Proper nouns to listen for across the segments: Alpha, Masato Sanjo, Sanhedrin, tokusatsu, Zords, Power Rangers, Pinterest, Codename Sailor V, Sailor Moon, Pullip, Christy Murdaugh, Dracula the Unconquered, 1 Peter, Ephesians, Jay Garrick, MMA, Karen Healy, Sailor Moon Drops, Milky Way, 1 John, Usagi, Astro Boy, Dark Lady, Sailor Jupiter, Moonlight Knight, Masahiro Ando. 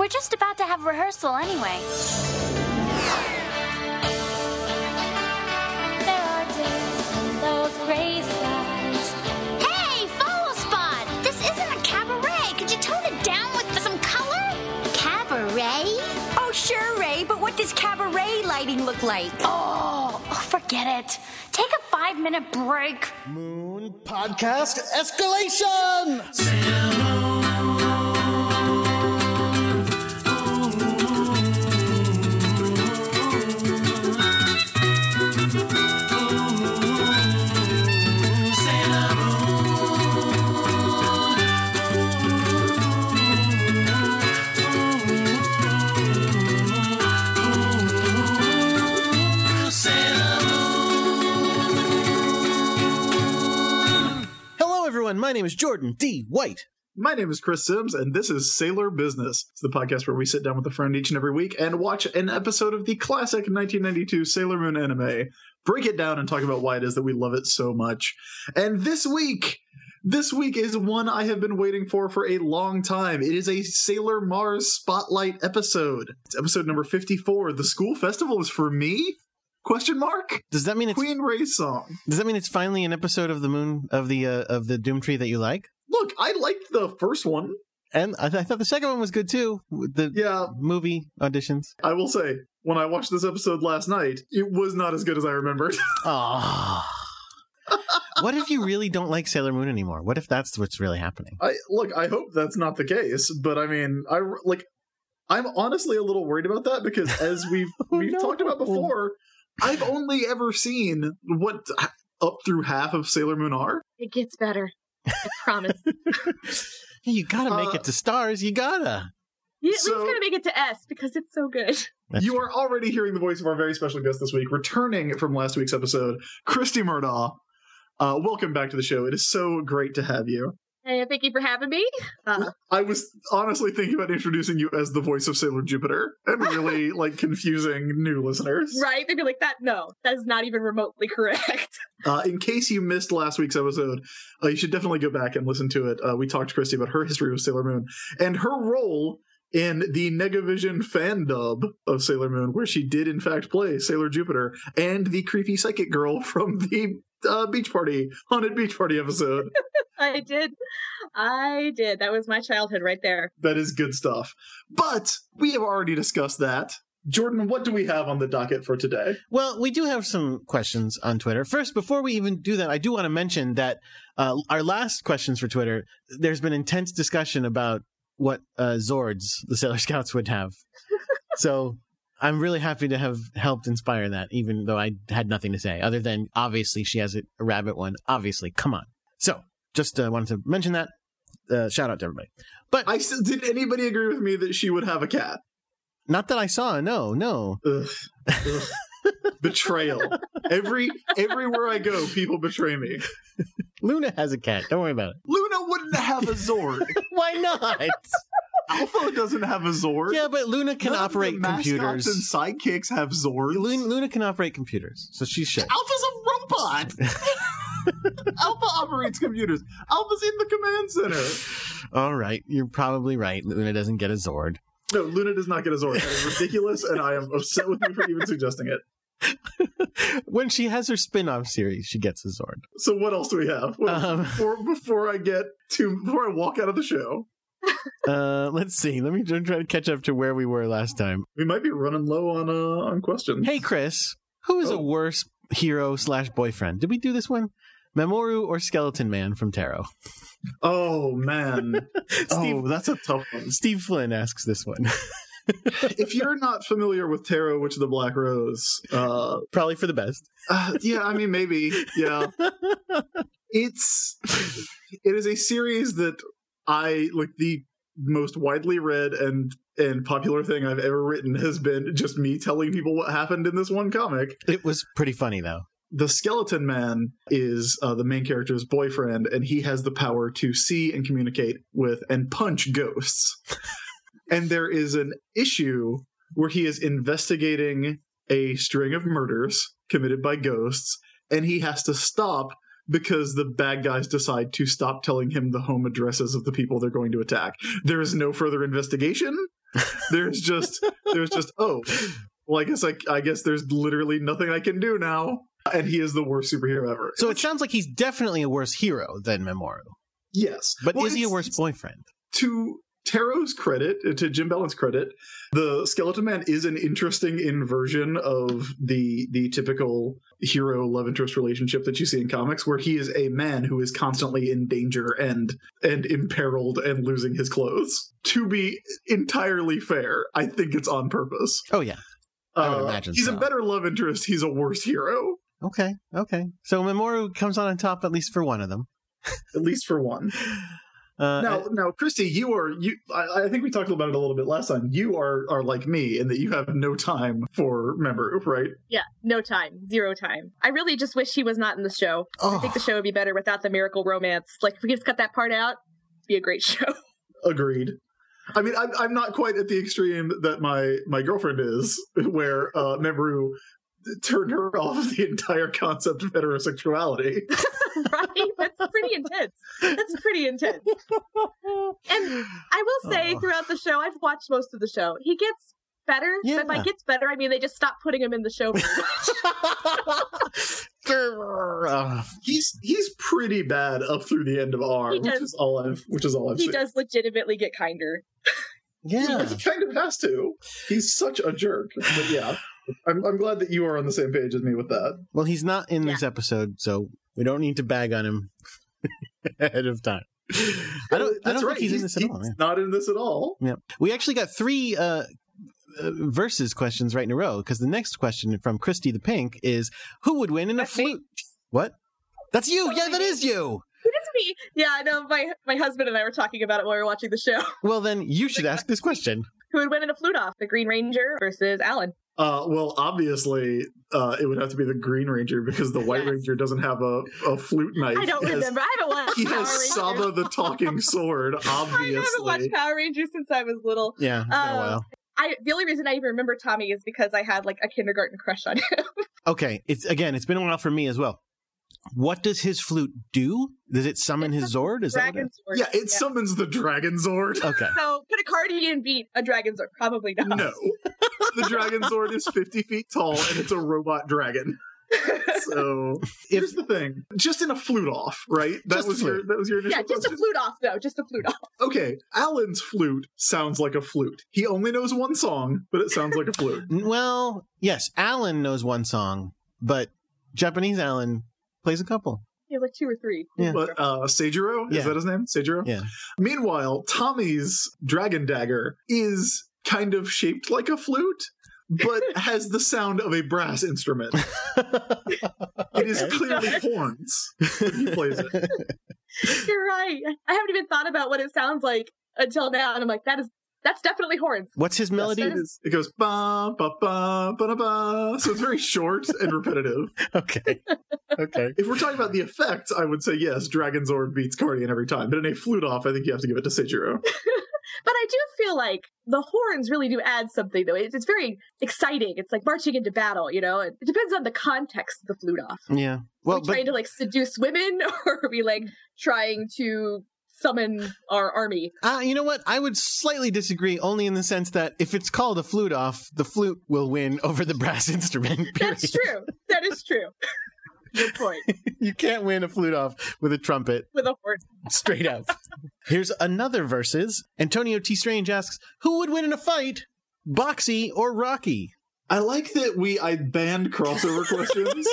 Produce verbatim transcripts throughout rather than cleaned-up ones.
We're just about to have rehearsal anyway. There are days in those gray skies. Hey, Follow Spot! This isn't a cabaret. Could you tone it down with some color? Cabaret? Oh, sure, Ray, but what does cabaret lighting look like? Oh, oh forget it. Take a five-minute break. Moon Podcast Escalation! Sailor Moon. My name is Jordan D. White. My name is Chris Sims, and this is Sailor Business. It's the podcast where we sit down with a friend each and every week and watch an episode of the classic nineteen ninety-two Sailor Moon anime, break it down, and talk about why it is that we love it so much. And this week, this week is one I have been waiting for for a long time. It is a Sailor Mars Spotlight episode. It's episode number fifty-four, The School Festival Is For Me? Question mark? Does that mean it's Queen Ray's song? Does that mean it's finally an episode of the moon of the uh, of the Doom Tree that you like? Look, I liked the first one, and I, th- I thought the second one was good too. The yeah. movie auditions. I will say, when I watched this episode last night, it was not as good as I remembered. Ah. Oh. What if you really don't like Sailor Moon anymore? What if that's what's really happening? I look, I hope that's not the case, but I mean, I like I'm honestly a little worried about that because as we've oh, we've no. talked about before, I've only ever seen what up through half of Sailor Moon are. It gets better. I promise. You gotta make uh, it to stars. You gotta. You at so, least gotta make it to S because it's so good. You true. Are already hearing the voice of our very special guest this week, returning from last week's episode, Christy Murdaugh. Uh, welcome back to the show. It is so great to have you. Hey, thank you for having me. Uh, I was honestly thinking about introducing you as the voice of Sailor Jupiter and really, like, confusing new listeners. Right? They'd be like, that, no, that is not even remotely correct. Uh, in case you missed last week's episode, uh, you should definitely go back and listen to it. Uh, we talked to Christy about her history with Sailor Moon and her role in the Negavision fan dub of Sailor Moon, where she did, in fact, play Sailor Jupiter and the creepy psychic girl from the uh, beach party, haunted beach party episode. I did. I did. That was my childhood right there. That is good stuff. But we have already discussed that. Jordan, what do we have on the docket for today? Well, we do have some questions on Twitter. First, before we even do that, I do want to mention that uh, our last questions for Twitter, there's been intense discussion about what uh, Zords the Sailor Scouts would have. So I'm really happy to have helped inspire that, even though I had nothing to say, other than obviously she has a rabbit one. Obviously. Come on. So. Just uh, wanted to mention that. Uh, shout out to everybody. But I still, did anybody agree with me that she would have a cat? Not that I saw. No, no. Ugh, ugh. Betrayal. Every everywhere I go, people betray me. Luna has a cat. Don't worry about it. Luna wouldn't have a Zord. Why not? Alpha doesn't have a Zord. Yeah, but Luna can None operate of the computers. Mascots and sidekicks have Zords. Luna, Luna can operate computers, so she's shit. Alpha's a robot. Alpha operates computers. Alpha's in the command center. All right. You're probably right. Luna doesn't get a Zord. No, Luna does not get a Zord. That is ridiculous, and I am upset with you for even suggesting it. When she has her spin-off series, she gets a Zord. So what else do we have? What, um, before, before I get to, before I walk out of the show. uh, let's see. Let me try to catch up to where we were last time. We might be running low on uh, on questions. Hey, Chris, who is oh. a worse hero slash boyfriend? Did we do this one? Mamoru or Skeleton Man from Tarot? Oh, man. Steve, oh, that's a tough one. Steve Flynn asks this one. If you're not familiar with Tarot, Witch of the Black Rose... Uh, Probably for the best. Uh, yeah, I mean, maybe. Yeah. It's... It is a series that I... Like, the most widely read and... and popular thing I've ever written has been just me telling people what happened in this one comic. It was pretty funny, though. The Skeleton Man is uh, the main character's boyfriend, and he has the power to see and communicate with and punch ghosts. And there is an issue where he is investigating a string of murders committed by ghosts, and he has to stop because the bad guys decide to stop telling him the home addresses of the people they're going to attack. There is no further investigation. There's just, there's just, oh, well, I guess I, I guess there's literally nothing I can do now. And he is the worst superhero ever. So it sounds like he's definitely a worse hero than Mamoru. Yes. But well, is he a worse boyfriend? To Taro's credit, to Jim Bellin's credit, the Skeleton Man is an interesting inversion of the the typical hero love interest relationship that you see in comics, where he is a man who is constantly in danger and and imperiled and losing his clothes. To be entirely fair, I think it's on purpose. Oh, yeah. I would uh, imagine he's so. a better love interest. He's a worse hero. Okay, okay. So Mamoru comes on on top, at least for one of them. At least for one. Uh, now, I, now, Christy, you are you. I, I think we talked about it a little bit last time. You are are like me in that you have no time for Mamoru, right? Yeah, no time, zero time. I really just wish he was not in the show. Oh. I think the show would be better without the miracle romance. Like, if we just cut that part out, it'd be a great show. Agreed. I mean, I'm, I'm not quite at the extreme that my my girlfriend is, where uh, Mamoru turned her off the entire concept of heterosexuality. Right? That's pretty intense. That's pretty intense. And I will say, oh. throughout the show, I've watched most of the show. He gets better, yeah. but by gets better, I mean they just stop putting him in the show very much. he's he's pretty bad up through the end of R, does, which is all I've which is all I've he seen. He does legitimately get kinder. Yeah, he kind of has to. He's such a jerk. But yeah, I'm I'm glad that you are on the same page as me with that. Well, he's not in yeah. this episode, so we don't need to bag on him ahead of time. I don't. That's I don't right. think he's, he's in this at he's all. He's not in this at all. Yeah, we actually got three uh, uh, versus questions right in a row, because the next question from Christy the Pink is, "Who would win in That's a flute?" Me. What? That's you. That's yeah, me. That is you. It is me. Yeah, I know. My my husband and I were talking about it while we were watching the show. Well, then you should ask this question. Who would win in a flute off? The Green Ranger versus Alan. Uh, well, obviously, uh, it would have to be the Green Ranger, because the White yes. Ranger doesn't have a, a flute knife. I don't remember. I haven't watched He Power has Ranger. Saba the talking sword, obviously. I haven't watched Power Rangers since I was little. Yeah, it's been um, a while. I, the only reason I even remember Tommy is because I had, like, a kindergarten crush on him. Okay. It's Again, it's been a while for me as well. What does his flute do? Does it summon it's his Zord? Is that it? Zord. Yeah, it yeah. summons the Dragon Zord. Okay. So could a Cardigan beat a Dragon Zord? Probably not. No. The Dragon Zord is fifty feet tall, and it's a robot dragon. So here's the thing: just in a flute off, right? That was your that was your initial yeah. Just question. A flute off, though. Just a flute off. Okay, Alan's flute sounds like a flute. He only knows one song, but it sounds like a flute. Well, yes, Alan knows one song, but Japanese Alan plays a couple. Yeah, like two or three. Yeah. But uh, Seijiro, is yeah. that his name? Seijiro? Yeah. Meanwhile, Tommy's dragon dagger is kind of shaped like a flute, but has the sound of a brass instrument. It is clearly horns when he plays it. You're right. I haven't even thought about what it sounds like until now, and I'm like, that is that's definitely horns. What's his melody? Yes, is, it goes ba ba ba ba ba. So it's very short and repetitive. Okay. Okay. If we're talking about the effects, I would say yes, Dragon Zord beats Cardigan every time. But in a flute off, I think you have to give it to Seijiro. But I do feel like the horns really do add something, though. It's, it's very exciting. It's like marching into battle, you know? It depends on the context of the flute off. Yeah. Well, are we but... trying to, like, seduce women, or are we, like, trying to summon our army? Uh, you know what? I would slightly disagree, only in the sense that if it's called a flute off, the flute will win over the brass instrument, period. That's true. That is true. Good point. You can't win a flute off with a trumpet. With a horn. Straight up. Here's another versus. Antonio T. Strange asks, who would win in a fight, Boxy or Rocky? I like that we I banned crossover questions.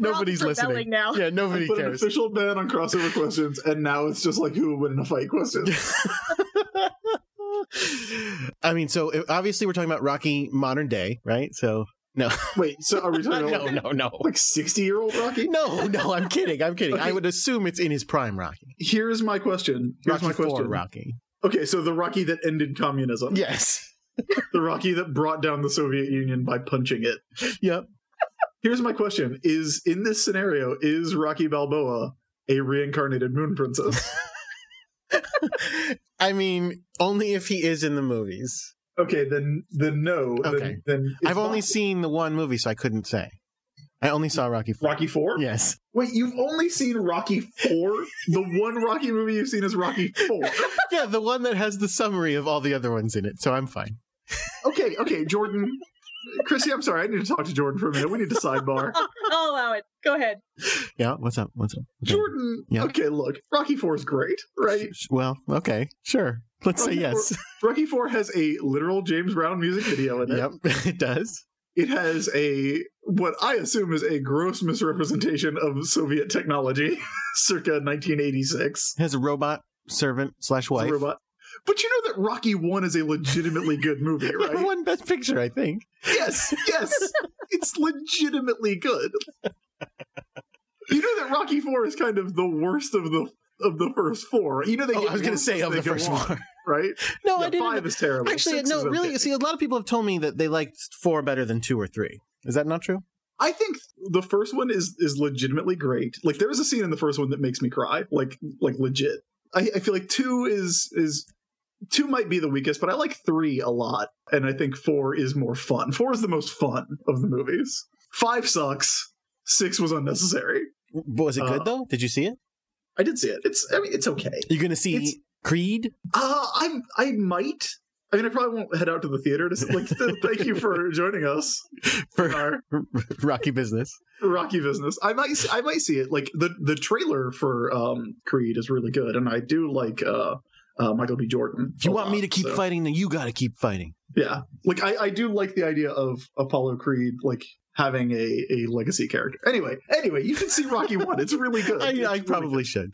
Nobody's listening now. Yeah, nobody put cares. An official ban on crossover questions, and now it's just like who would win in a fight questions. I mean, so obviously we're talking about Rocky modern day, right? So. No. Wait, so are we talking about no, no, no. like sixty-year-old Rocky? No, no, I'm kidding. I'm kidding. Okay. I would assume it's in his prime Rocky. Here's my question. Here's Rocky my question. four Rocky. Okay, so the Rocky that ended communism. Yes. The Rocky that brought down the Soviet Union by punching it. Yep. Here's my question. Is in this scenario, is Rocky Balboa a reincarnated moon princess? I mean, only if he is in the movies. Okay, then, then no. Okay. Then, then I've only seen the one movie, so I couldn't say. I only saw Rocky four. Rocky four? Yes. Wait, you've only seen Rocky four? The one Rocky movie you've seen is Rocky four. Yeah, the one that has the summary of all the other ones in it, so I'm fine. Okay, okay, Jordan. Chrissy, I'm sorry, I need to talk to Jordan for a minute. We need to sidebar. I'll allow it. Go ahead. Yeah, what's up? What's up? Okay. Jordan, yeah. Okay, look, Rocky four is great, right? Well, okay, sure. Let's Rocky say yes. four, Rocky four has a literal James Brown music video in it. Yep, it does. It has a, what I assume is a gross misrepresentation of Soviet technology, circa nineteen eighty-six. It has a robot servant slash wife. Robot. But you know that Rocky One is a legitimately good movie, right? It won Best Picture, I think. Yes, yes. It's legitimately good. You know that Rocky Four is kind of the worst of the of the first four. You know they. Oh, I was going to say of the first four, right? No, yeah, I didn't. Five is terrible. Actually, Six no, really. Okay. See, a lot of people have told me that they liked four better than two or three. Is that not true? I think the first one is is legitimately great. Like there is a scene in the first one that makes me cry. Like like legit. I, I feel like two is is two might be the weakest, but I like three a lot, and I think four is more fun. Four is the most fun of the movies. Five sucks. Six was unnecessary. But was it good uh, though? Did you see it? I did see it. It's I mean it's okay. You're gonna see it's, Creed? Uh I I might. I mean, I probably won't head out to the theater to like. To, thank you for joining us for our Rocky business. Rocky business. I might. I might see it. Like the, the trailer for um, Creed is really good, and I do like uh, uh, Michael B. Jordan. If you want lot, me to keep so. fighting, then you got to keep fighting. Yeah, like I, I do like the idea of Apollo Creed like having a, a legacy character. Anyway, anyway, you should see Rocky One. It's really good. I, I really probably good. should.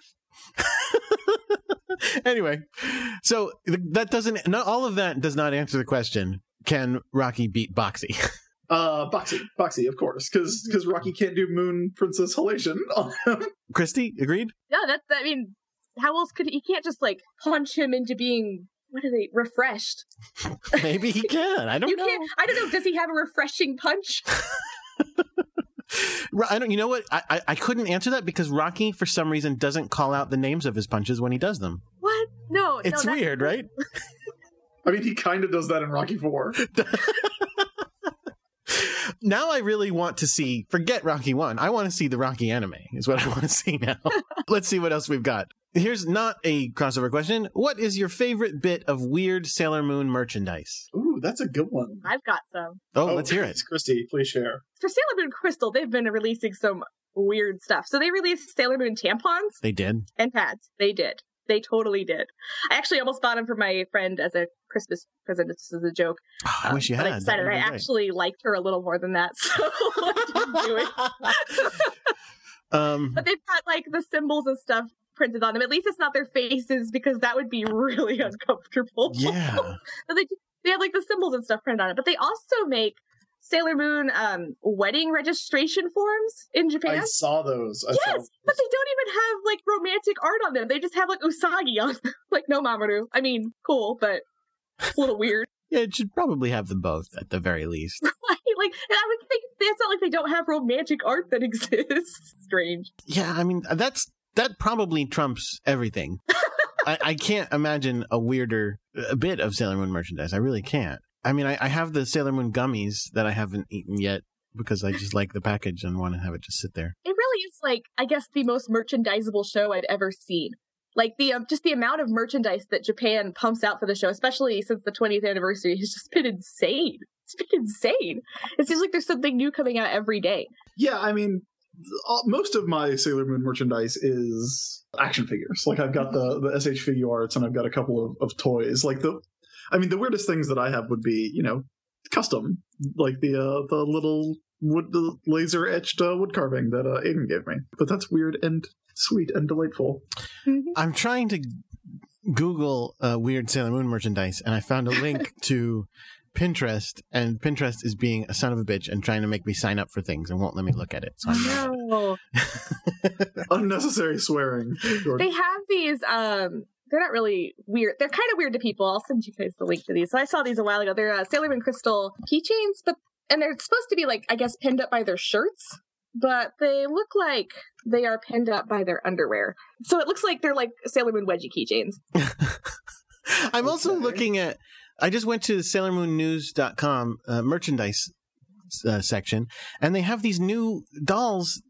Anyway, so that doesn't, not all of that does not answer the question, can Rocky beat Boxy? Uh, Boxy, Boxy, of course, because because Rocky can't do Moon Princess Halation on him. Christy, agreed? Yeah, that's, I mean, how else could he, he can't just like punch him into being, what are they, refreshed? Maybe he can, I don't you know. Can't, I don't know, does he have a refreshing punch? I don't. You know what? I, I I couldn't answer that because Rocky, for some reason, doesn't call out the names of his punches when he does them. What? No, it's no, weird, right? I mean, he kind of does that in Rocky Four. Now I really want to see. Forget Rocky One. I. I want to see the Rocky anime. Is what I want to see now. Let's see what else we've got. Here's not a crossover question. What is your favorite bit of weird Sailor Moon merchandise? Ooh, that's a good one. I've got some. Oh, oh let's hear it. Christy, please share. For Sailor Moon Crystal, they've been releasing some weird stuff. So they released Sailor Moon tampons. They did. And pads. They did. They totally did. I actually almost bought them for my friend as a Christmas present. This is a joke. Oh, I um, wish you had. But I decided I actually right. liked her a little more than that. So I didn't do it. um, but they've got like the symbols and stuff printed on them. At least it's not their faces because that would be really uncomfortable. Yeah. So they, they have like the symbols and stuff printed on it, but they also make Sailor Moon um wedding registration forms in Japan. I saw those. I yes, saw those. But they don't even have like romantic art on them. They just have like Usagi on them. Like no Mamoru. I mean, cool, but it's a little weird. Yeah, it should probably have them both at the very least. Like, and I would think it's not like they don't have romantic art that exists. Strange. Yeah, I mean, that's That probably trumps everything. I, I can't imagine a weirder a bit of Sailor Moon merchandise. I really can't. I mean, I, I have the Sailor Moon gummies that I haven't eaten yet because I just like the package and want to have it just sit there. It really is like, I guess, the most merchandisable show I've ever seen. Like, the um, just the amount of merchandise that Japan pumps out for the show, especially since the twentieth anniversary, has just been insane. It's been insane. It seems like there's something new coming out every day. Yeah, I mean... most of my Sailor Moon merchandise is action figures. Like I've got the, the S H figure arts and I've got a couple of, of toys. Like the, I mean, the weirdest things that I have would be, you know, custom, like the uh, the little wood the laser etched uh, wood carving that uh, Aiden gave me. But that's weird and sweet and delightful. I'm trying to Google uh, weird Sailor Moon merchandise, and I found a link to Pinterest, and Pinterest is being a son of a bitch and trying to make me sign up for things and won't let me look at it. So I'm no. Unnecessary swearing. Jordan. They have these, um, they're not really weird. They're kind of weird to people. I'll send you guys the link to these. So I saw these a while ago. They're uh, Sailor Moon Crystal keychains, but and they're supposed to be like, I guess, pinned up by their shirts, but they look like they are pinned up by their underwear. So it looks like they're like Sailor Moon wedgie keychains. I'm also looking at I just went to Sailor Moon News dot com uh, merchandise uh, section, and they have these new dolls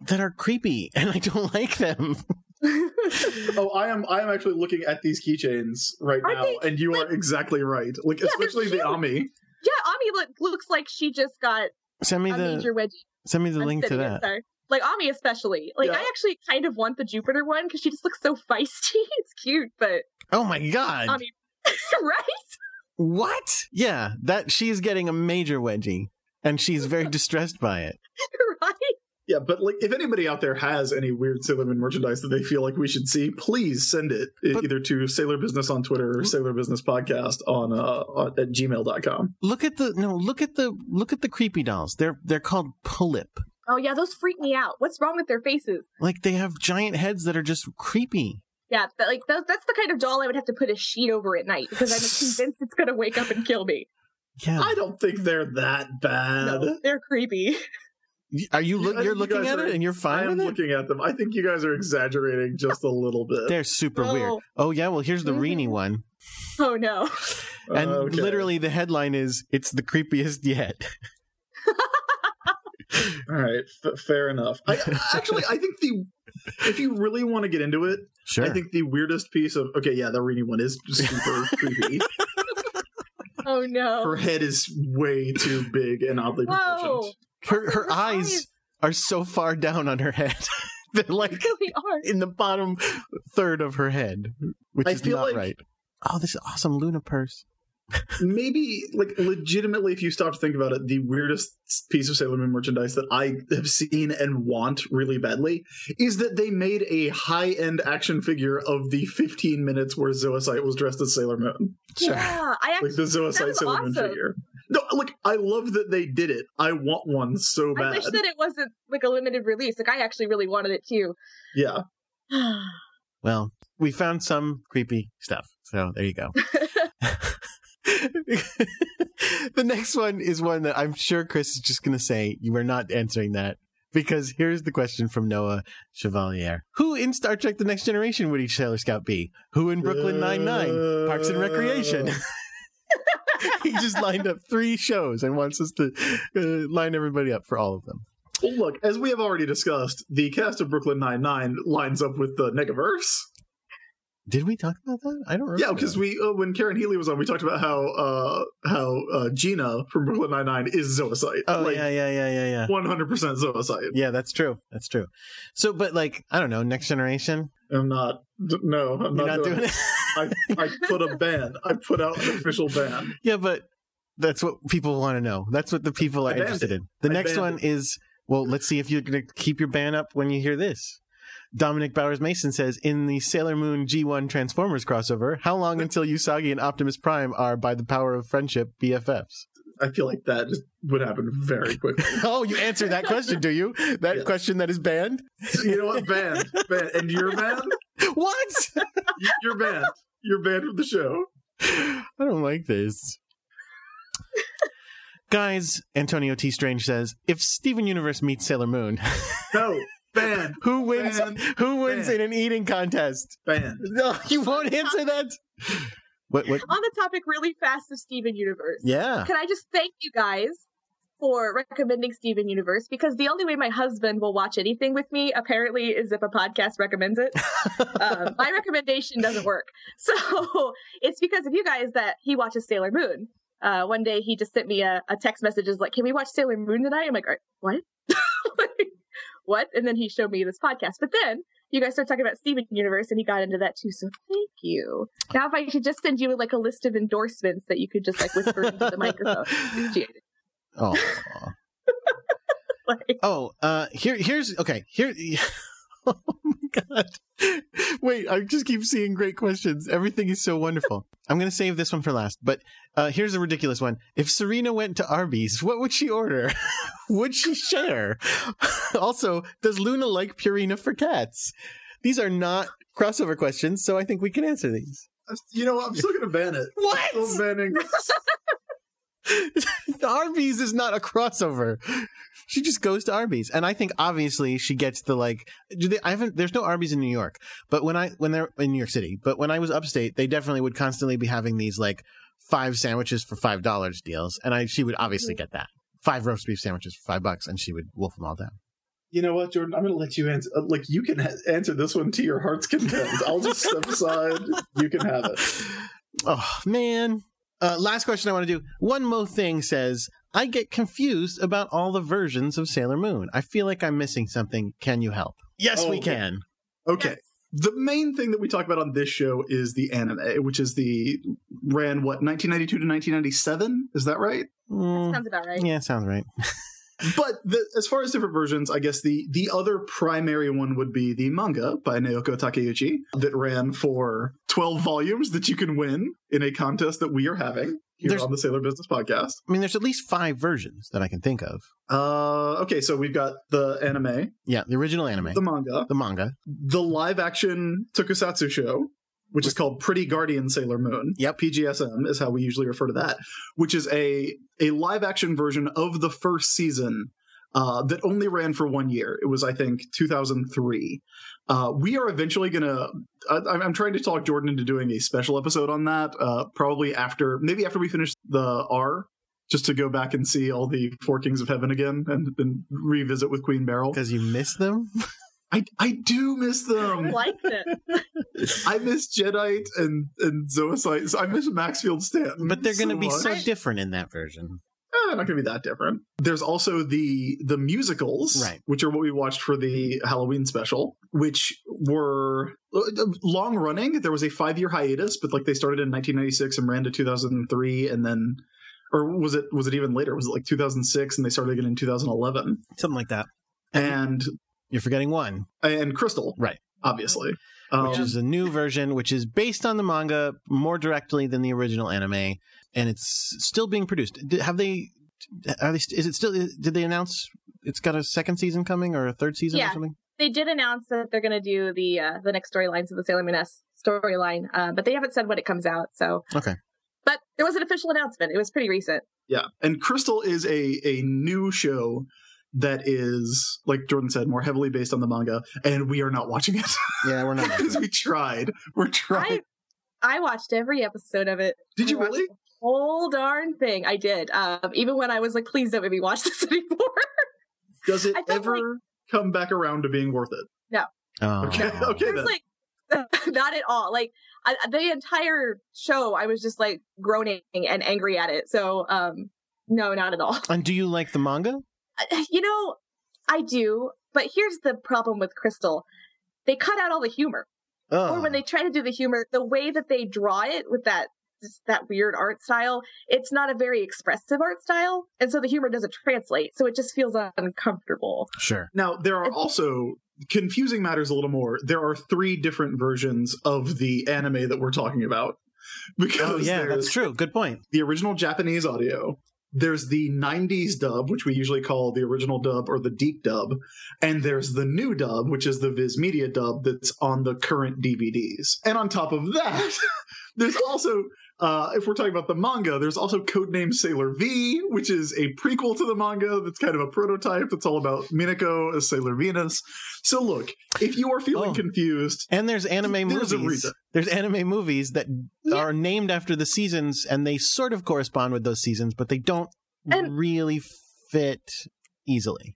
that are creepy, and I don't like them. oh, I am I am actually looking at these keychains right are now, they, and you like, are exactly right. Like, yeah, especially the Ami. Yeah, Ami look, looks like she just got send me a the, major wedgie. Send me the I'm link to that. There. Like, Ami especially. Like, yeah. I actually kind of want the Jupiter one, because she just looks so feisty. It's cute, but... Oh my god! Ami. Right? What? Yeah, that she's getting a major wedgie, and she's very distressed by it. Right? Yeah, but like, if anybody out there has any weird Sailor Moon merchandise that they feel like we should see, please send it but, either to Sailor Business on Twitter or Sailor Business Podcast on, uh, on at gmail dot com. Look at the no, look at the look at the creepy dolls. They're they're called Pullip. Oh yeah, those freak me out. What's wrong with their faces? Like, they have giant heads that are just creepy. Yeah, that, like that's that's the kind of doll I would have to put a sheet over at night, because I'm convinced it's gonna wake up and kill me. Yeah, I don't think they're that bad. No, they're creepy. Are you look? Yeah, you're looking you at are, it, and you're fine. I am with it? Looking at them. I think you guys are exaggerating just a little bit. They're super oh. weird. Oh yeah, well here's the mm-hmm. Reenie one. Oh no! And uh, okay. literally the headline is "It's the creepiest yet." All right, f- fair enough. I, actually, I think the if you really want to get into it, sure. I think the weirdest piece of okay, yeah, the Reenie one is super creepy. Oh no! Her head is way too big and oddly Whoa. proportioned. Her her eyes are so far down on her head. They're like they really are. in the bottom third of her head, which I is feel not like right. Oh, this awesome Luna purse. Maybe, like, legitimately, if you stop to think about it, the weirdest piece of Sailor Moon merchandise that I have seen and want really badly is that they made a high-end action figure of the fifteen minutes where Zoisite was dressed as Sailor Moon. Yeah, sure. I actually... Like, the Zoisite Sailor awesome. Moon figure. No, like, I love that they did it. I want one so bad. I wish that it wasn't, like, a limited release. Like, I actually really wanted it, too. Yeah. Well, we found some creepy stuff, so there you go. The next one is one that I'm sure Chris is just going to say you are not answering that, because here's the question from Noah Chevalier. Who in Star Trek The Next Generation would each Sailor Scout be? Who in Brooklyn Nine-Nine? Parks and Recreation? He just lined up three shows and wants us to uh, line everybody up for all of them. Well, look, as we have already discussed, the cast of Brooklyn Nine-Nine lines up with the Negaverse. Did we talk about that? I don't remember. Yeah, because we uh, when Karen Healy was on, we talked about how uh, how uh, Gina from Brooklyn Nine-Nine is Zoisite. Oh, like, yeah, yeah, yeah, yeah, yeah. one hundred percent Zoisite. Yeah, that's true. That's true. So, but like, I don't know, Next Generation? I'm not. No, I'm You're not, not doing, doing it. it. I, I put a ban. I put out an official ban. Yeah, but that's what people want to know. That's what the people are interested in. The I next one it. is, well, let's see if you're going to keep your ban up when you hear this. Dominic Bowers-Mason says, in the Sailor Moon G one Transformers crossover, how long until Usagi and Optimus Prime are, by the power of friendship, B F Fs? I feel like that just would happen very quickly. Oh, you answered that question, do you? That yeah. question that is banned? You know what? Banned. Banned. And you're banned? What? You're banned. You're banned from the show. I don't like this. Guys, Antonio T. Strange says, if Steven Universe meets Sailor Moon... No. Ban. Who wins? Ban. Who wins Ban. in an eating contest? Ban. No, you won't answer that. What, what? On the topic, really fast of Steven Universe. Yeah. Can I just thank you guys for recommending Steven Universe? Because the only way my husband will watch anything with me apparently is if a podcast recommends it. um, my recommendation doesn't work, so it's because of you guys that he watches Sailor Moon. Uh, one day he just sent me a, a text message, is like, "Can we watch Sailor Moon tonight?" I'm like, "All right, what?" like, What? And then he showed me this podcast. But then you guys started talking about Steven Universe, and he got into that too. So thank you. Now, if I could just send you like a list of endorsements that you could just like whisper into the microphone. Oh. like, oh. Uh. Here. Here's okay. Here. Oh my god. Wait. I just keep seeing great questions. Everything is so wonderful. I'm gonna save this one for last. But uh, here's a ridiculous one. If Serena went to Arby's, what would she order? Would she share? Also, does Luna like Purina for cats? These are not crossover questions, so I think we can answer these. You know what? I'm still gonna ban it. What? I'm still banning. The Arby's is not a crossover. She just goes to Arby's, and I think obviously she gets the like. Do they? I haven't. There's no Arby's in New York, but when I when they're in New York City, but when I was upstate, they definitely would constantly be having these like five sandwiches for five dollars deals, and I she would obviously get that. five roast beef sandwiches for five bucks, and she would wolf them all down. You know what, Jordan? I'm going to let you answer. Like, you can ha- answer this one to your heart's content. I'll just step aside. You can have it. Oh, man. Uh, last question I want to do. One Mo Thing says, I get confused about all the versions of Sailor Moon. I feel like I'm missing something. Can you help? Yes, oh, we can. Okay. Yes. The main thing that we talk about on this show is the anime, which is the ran, what, nineteen ninety-two to nineteen ninety-seven? Is that right? Mm, that sounds about right. Yeah, sounds right. But the, as far as different versions, I guess the, the other primary one would be the manga by Naoko Takeuchi that ran for twelve volumes that you can win in a contest that we are having here there's, on the Sailor Business Podcast. I mean, there's at least five versions that I can think of. Uh, okay, so we've got the anime. Yeah, the original anime. The manga. The manga. The live-action tokusatsu show, which is called Pretty Guardian Sailor Moon. Yep. P G S M is how we usually refer to that, which is a a live-action version of the first season uh, that only ran for one year. It was, I think, two thousand three. Uh, we are eventually going to – I'm trying to talk Jordan into doing a special episode on that, uh, probably after – maybe after we finish the R, just to go back and see all the Four Kings of Heaven again and, and revisit with Queen Beryl. Because you miss them? I, I do miss them. I liked it. I miss Jadeite and, and Zoisite. I miss Maxfield Stanton. But they're going to so be much. so different in that version. Eh, they're not going to be that different. There's also the the musicals, right, which are what we watched for the Halloween special, which were long running. There was a five-year hiatus, but like they started in nineteen ninety-six and ran to two thousand three, and then, or was it was it even later? Was it like two thousand six and they started again in two thousand eleven? Something like that. And you're forgetting one. And Crystal. Right. Obviously. Um, which is a new version, which is based on the manga more directly than the original anime, and it's still being produced. Have they? Are they? Is it still? Did they announce it's got a second season coming or a third season yeah, or something? They did announce that they're going to do the uh, the next storylines of the Sailor Moon S storyline, uh, but they haven't said when it comes out. So okay, but there was an official announcement. It was pretty recent. Yeah, and Crystal is a a new show that is, like Jordan said, more heavily based on the manga, and we are not watching it. Yeah, we're not. Because we tried. We're trying. I, I watched every episode of it. Did you really? The whole darn thing. I did. Um, even when I was like, please don't make me watch this anymore. Does it ever like, come back around to being worth it? No. Oh. Okay. Okay. It was then. Like, not at all. Like I, the entire show, I was just like groaning and angry at it. So, um, no, not at all. And do you like the manga? You know, I do, but here's the problem with Crystal. They cut out all the humor. Oh. Or when they try to do the humor, the way that they draw it with that that weird art style, it's not a very expressive art style, and so the humor doesn't translate, so it just feels uncomfortable. Sure. Now, there are also, confusing matters a little more, there are three different versions of the anime that we're talking about. Because oh, yeah, that's true. Good point. The original Japanese audio. There's the nineties dub, which we usually call the original dub or the deep dub. And there's the new dub, which is the Viz Media dub that's on the current D V Ds. And on top of that, there's also, uh, if we're talking about the manga, there's also Codename Sailor V, which is a prequel to the manga that's kind of a prototype that's all about Minako as Sailor Venus. So look, if you are feeling oh. confused... And there's anime there's movies. There's anime movies that... Yeah. are named after the seasons, and they sort of correspond with those seasons, but they don't and really fit easily.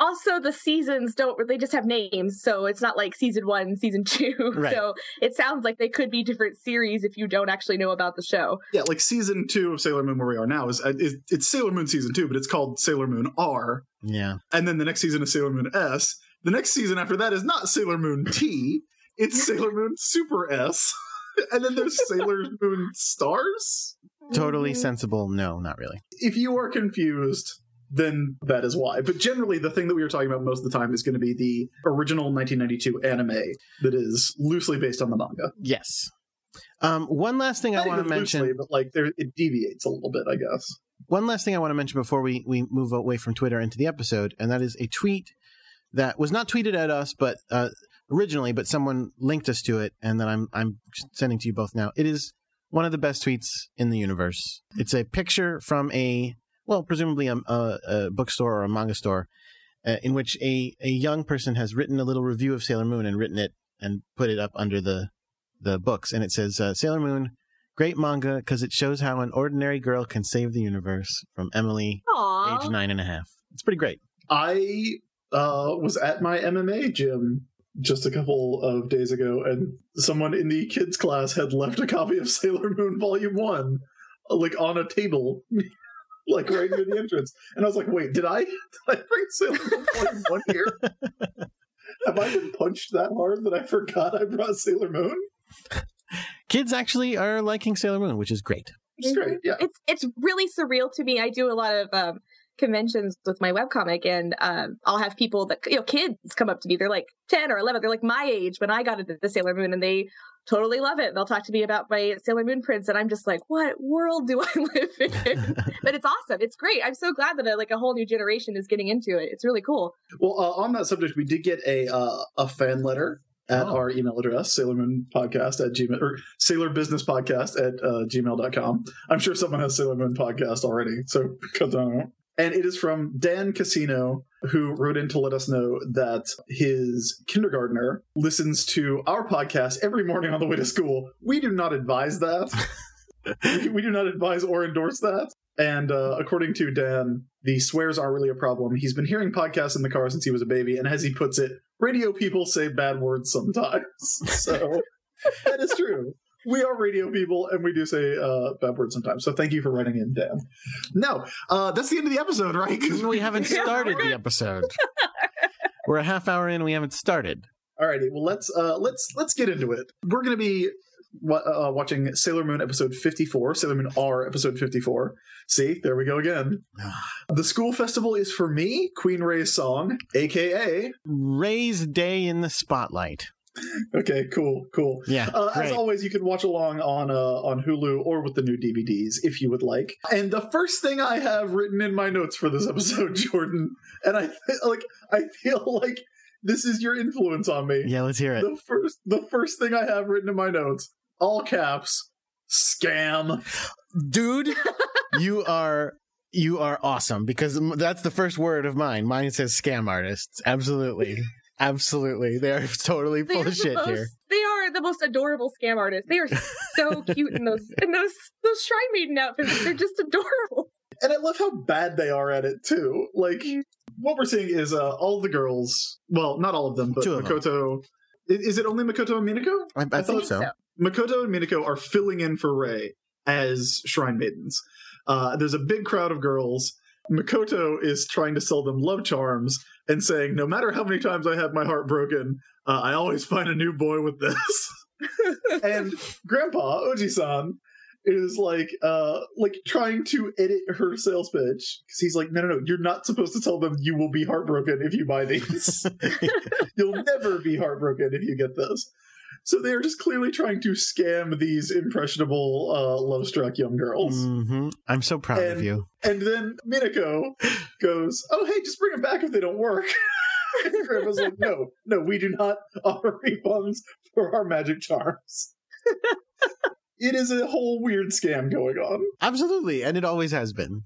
Also, the seasons don't, they just have names, so it's not like season one, season two. Right. So it sounds like they could be different series if you don't actually know about the show. Yeah, like season two of Sailor Moon, where we are now, is, is it's Sailor Moon season two, but it's called Sailor Moon R. Yeah. And then the next season is Sailor Moon S. The next season after that is not Sailor Moon T, it's Sailor Moon Super S. And then there's Sailor Moon Stars? Totally sensible. No, not really. If you are confused, then that is why. But generally, the thing that we were talking about most of the time is going to be the original nineteen ninety-two anime that is loosely based on the manga. Yes. Um, one last thing Not I want to mention. Loosely, but like there, it deviates a little bit, I guess. One last thing I want to mention before we, we move away from Twitter into the episode, and that is a tweet that was not tweeted at us, but... Uh, originally, but someone linked us to it, and then I'm I'm sending to you both now. It is one of the best tweets in the universe. It's a picture from a, well, presumably a, a, a bookstore or a manga store, uh, in which a, a young person has written a little review of Sailor Moon and written it and put it up under the the books, and it says, uh, Sailor Moon Great manga because it shows how an ordinary girl can save the universe. From Emily, Aww. Age nine and a half. It's pretty great. I uh, was at my M M A gym just a couple of days ago, and someone in the kids class had left a copy of Sailor Moon Volume One, like on a table, like right near the entrance. And I was like, "Wait, did I? Did I bring Sailor Moon Volume One here? Have I been punched that hard that I forgot I brought Sailor Moon?" Kids actually are liking Sailor Moon, which is great. It's great, yeah. It's it's really surreal to me. I do a lot of um, conventions with my webcomic, and um, I'll have people that, you know, kids come up to me. They're like ten or eleven. They're like my age when I got into the Sailor Moon, and they totally love it. They'll talk to me about my Sailor Moon prints, and I'm just like, what world do I live in? But it's awesome. It's great. I'm so glad that a, like a whole new generation is getting into it. It's really cool. Well, uh, on that subject, we did get a uh, a fan letter. At oh. our email address, sailormoonpodcast at gmail, or sailorbusinesspodcast at uh, gmail dot com. I'm sure someone has Sailor Moon Podcast already, so because I don't know. And it is from Dan Casino, who wrote in to let us know that his kindergartner listens to our podcast every morning on the way to school. We do not advise that. we, we do not advise or endorse that. And uh, according to Dan, the swears are really a problem. He's been hearing podcasts in the car since he was a baby, and as he puts it, radio people say bad words sometimes. So that is true. We are radio people, and we do say uh, bad words sometimes. So thank you for writing in, Dan. No, uh, that's the end of the episode, right? Because we haven't started the episode. We're a half hour in, and we haven't started. Alrighty, well let's uh, let's let's get into it. We're going to be uh, watching Sailor Moon episode fifty-four, Sailor Moon R episode fifty-four. See, there we go again. The school festival is for me, Queen Ray's song, a k a. Ray's Day in the Spotlight. Okay, cool, cool. Yeah, uh, as always, you can watch along on uh, on Hulu or with the new D V Ds if you would like. And the first thing I have written in my notes for this episode, Jordan, and I th- like, I feel like this is your influence on me. Yeah, let's hear it. The first, the first thing I have written in my notes, all caps, scam, dude. You are you are awesome, because that's the first word of mine. Mine says scam artists. Absolutely. Absolutely. They are totally full of shit most, here. They are the most adorable scam artists. They are so cute in those in those those shrine maiden outfits. They're just adorable. And I love how bad they are at it too. Like what we're seeing is uh, all the girls, well, not all of them, but Two Makoto. Is it only Makoto and Minako? I, I, I think so. so. Makoto and Minako are filling in for Rei as shrine maidens. Uh, there's a big crowd of girls. Makoto is trying to sell them love charms and saying, no matter how many times I have my heart broken, uh, I always find a new boy with this. And Grandpa, Oji-san, is like uh, like trying to edit her sales pitch. Because he's like, no, no, no, you're not supposed to tell them you will be heartbroken if you buy these. You'll never be heartbroken if you get this. So they are just clearly trying to scam these impressionable, uh, love-struck young girls. Mm-hmm. I'm so proud and, of you. And then Minako goes, oh, hey, just bring them back if they don't work. And Grandma's like, no, no, we do not offer refunds for our magic charms. It is a whole weird scam going on. Absolutely, and it always has been.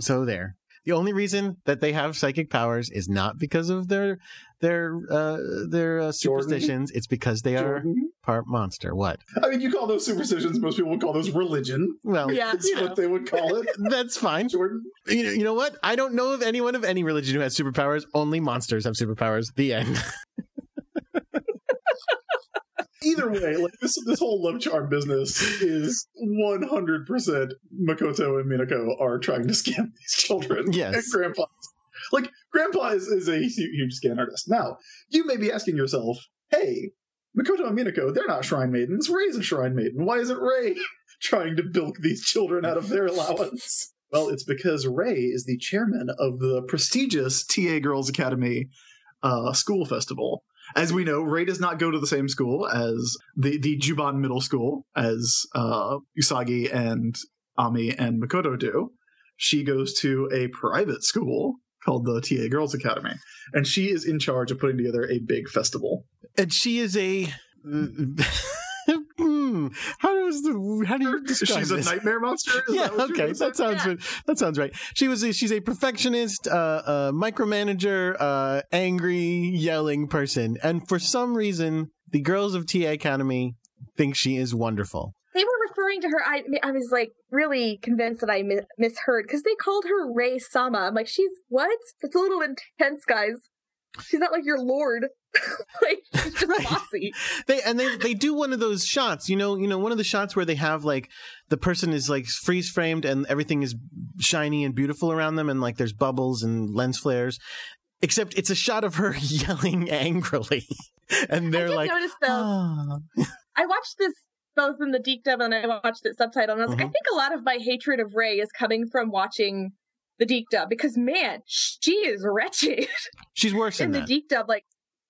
So there. The only reason that they have psychic powers is not because of their their uh, their uh, superstitions. Jordan? It's because they Jordan? are part monster. What? I mean, you call those superstitions. Most people would call those religion. Well, yeah, that's what know. they would call it. That's fine. Jordan? You know, you know what? I don't know of anyone of any religion who has superpowers. Only monsters have superpowers. The end. Either way, like this this whole love charm business is one hundred percent Makoto and Minako are trying to scam these children. Yes. And Grandpa. Like, Grandpa is, is a huge scam artist. Now, you may be asking yourself, hey, Makoto and Minako, they're not shrine maidens. Ray's a shrine maiden. Why isn't Ray trying to bilk these children out of their allowance? Well, it's because Ray is the chairman of the prestigious T A Girls Academy uh, school festival. As we know, Ray does not go to the same school as the, the Juban middle school as uh, Usagi and Ami and Makoto do. She goes to a private school called the T A Girls Academy, and she is in charge of putting together a big festival. And she is a... Hmm. How does the how do you describe She's this? a nightmare monster? Is yeah. That okay. That sounds yeah. that sounds right. She was a, she's a perfectionist, uh, a micromanager, uh, angry, yelling person, and for some reason, the girls of T A Academy think she is wonderful. They were referring to her, I I was like really convinced that I mis- misheard because they called her Rei Sama. I'm like, she's what? It's a little intense, guys. She's not like your lord. Like, she's just right. Bossy. They and they they do one of those shots, you know, you know, one of the shots where they have like the person is like freeze framed and everything is shiny and beautiful around them, and like there's bubbles and lens flares. Except it's a shot of her yelling angrily, and they're I did like, notice, though, oh. I watched this both in the deep dub and I watched it subtitled, and I was mm-hmm. like, I think a lot of my hatred of Rei is coming from watching the deep dub because man, she is wretched. She's worse in, in that. The deep dub, like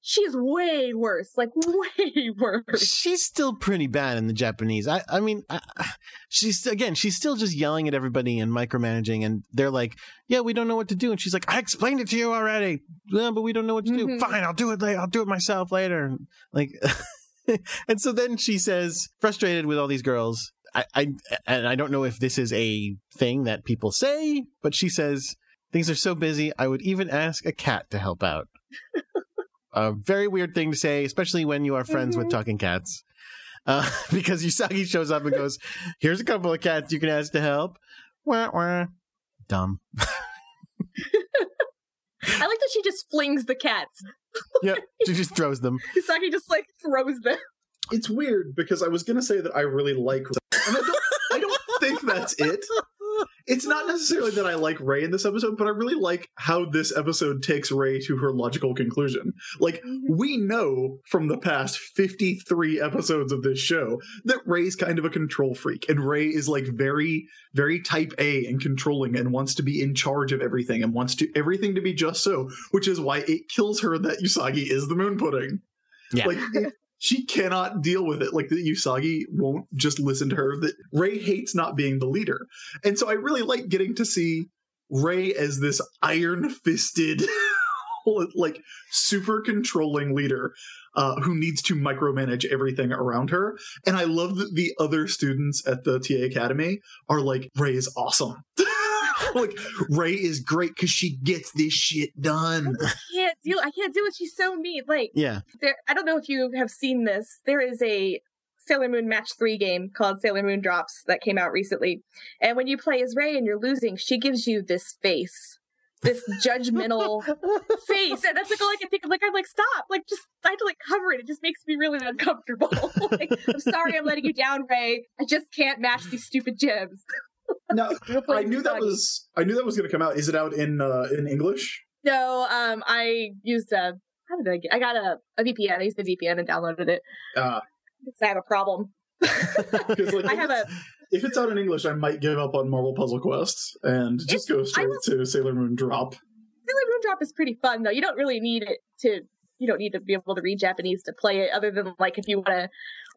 she's way worse, like way worse. She's still pretty bad in the Japanese. I, I mean, I, she's again, she's still just yelling at everybody and micromanaging, and they're like, "Yeah, we don't know what to do," and she's like, "I explained it to you already, yeah, but we don't know what to do." Mm-hmm. Fine, I'll do it later. I'll do it myself later. Like, and so then she says, frustrated with all these girls, I, I, and I don't know if this is a thing that people say, but she says, "Things are so busy, I would even ask a cat to help out." A very weird thing to say, especially when you are friends mm-hmm. with talking cats. Uh, because Usagi shows up and goes, here's a couple of cats you can ask to help. Wah, wah. Dumb. I like that she just flings the cats. Yeah, she just throws them. Usagi just, like, throws them. It's weird, because I was going to say that I really like... And I, don't, I don't think that's it. It's not necessarily that I like Rei in this episode, but I really like how this episode takes Rei to her logical conclusion. Like, we know from the past fifty-three episodes of this show that Rei's kind of a control freak, and Rei is like very, very type A and controlling and wants to be in charge of everything and wants to everything to be just so, which is why it kills her that Usagi is the moon pudding. Yeah. Like, it, she cannot deal with it. Like, the Usagi won't just listen to her. That Rei hates not being the leader. And so I really like getting to see Rei as this iron-fisted, like, super controlling leader uh, who needs to micromanage everything around her. And I love that the other students at the T A Academy are like, Rei is awesome. Like, Rei is great because she gets this shit done. I can't do I can't do it. She's so mean. Like, yeah. There, I don't know if you have seen this. There is a Sailor Moon Match three game called Sailor Moon Drops that came out recently. And when you play as Rei and you're losing, she gives you this face. This judgmental face. And that's like all I can think of. Like, I'm like, stop. Like, just, I had to like cover it. It just makes me really uncomfortable. Like, I'm sorry I'm letting you down, Rei. I just can't match these stupid gems. No, I knew that was I knew that was going to come out. Is it out in uh, in English? No, um, I used a how did I get? I got a, a V P N. I used the V P N and downloaded it. Uh, I have a problem. Like, I have a. If it's out in English, I might give up on Marvel Puzzle Quest and just go straight was, to Sailor Moon Drop. Sailor Moon Drop is pretty fun though. You don't really need it to. You don't need to be able to read Japanese to play it. Other than like if you want to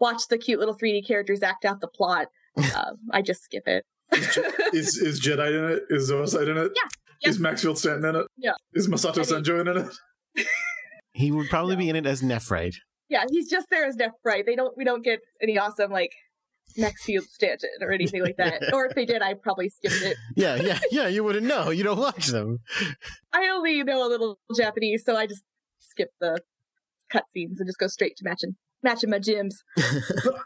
watch the cute little three D characters act out the plot, uh, I just skip it. Is, is is Jadeite in it? Is Zoisite in it? Yeah. Yes. Is Maxfield Stanton in it? Yeah. Is Masato Sanjo in it? He would probably yeah. be in it as Nephrite. Yeah, he's just there as Nephrite. They don't. We don't get any awesome like Maxfield Stanton or anything like that. Or if they did, I probably skipped it. yeah, yeah, yeah. You wouldn't know. You don't watch them. I only know a little Japanese, so I just skip the cutscenes and just go straight to matching matching my gyms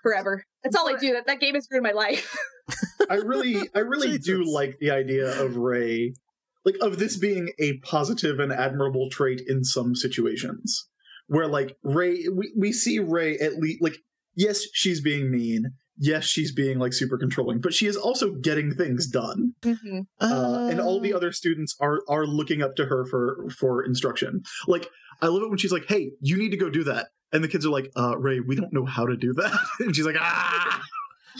forever. That's all I do. That that game has ruined my life. I really, I really Jesus. do like the idea of Rei, like of this being a positive and admirable trait in some situations, where like Rei, we, we see Rei at least like yes, she's being mean, yes, she's being like super controlling, but she is also getting things done, mm-hmm. uh, and all the other students are are looking up to her for for instruction. Like I love it when she's like, "Hey, you need to go do that," and the kids are like, uh, "Rei, we don't know how to do that," and she's like, "Ah."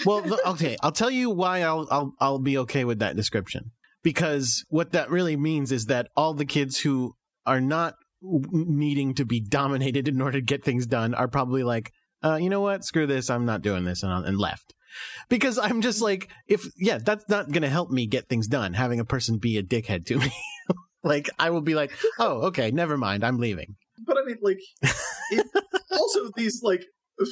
Well, okay, I'll tell you why I'll, I'll I'll be okay with that description. Because what that really means is that all the kids who are not needing to be dominated in order to get things done are probably like, uh, you know what, screw this, I'm not doing this, and, I'll, and left. Because I'm just like, if yeah, that's not going to help me get things done, having a person be a dickhead to me. Like, I will be like, oh, okay, never mind, I'm leaving. But I mean, like, it, also these, like,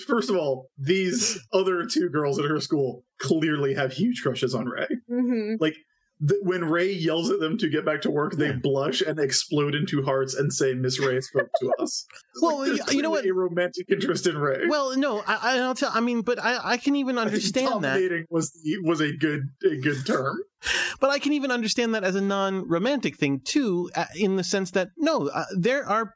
first of all, these other two girls at her school clearly have huge crushes on Rei. Mm-hmm. Like, th- when Ray yells at them to get back to work, they blush and explode into hearts and say, "Miss Ray spoke to us." Well, like, you know what? A romantic interest in Ray. Well, no, I, I'll tell. I mean, but I, I can even understand I think dominating that was the, was a good a good term. But I can even understand that as a non-romantic thing too, uh, in the sense that no, uh, there are.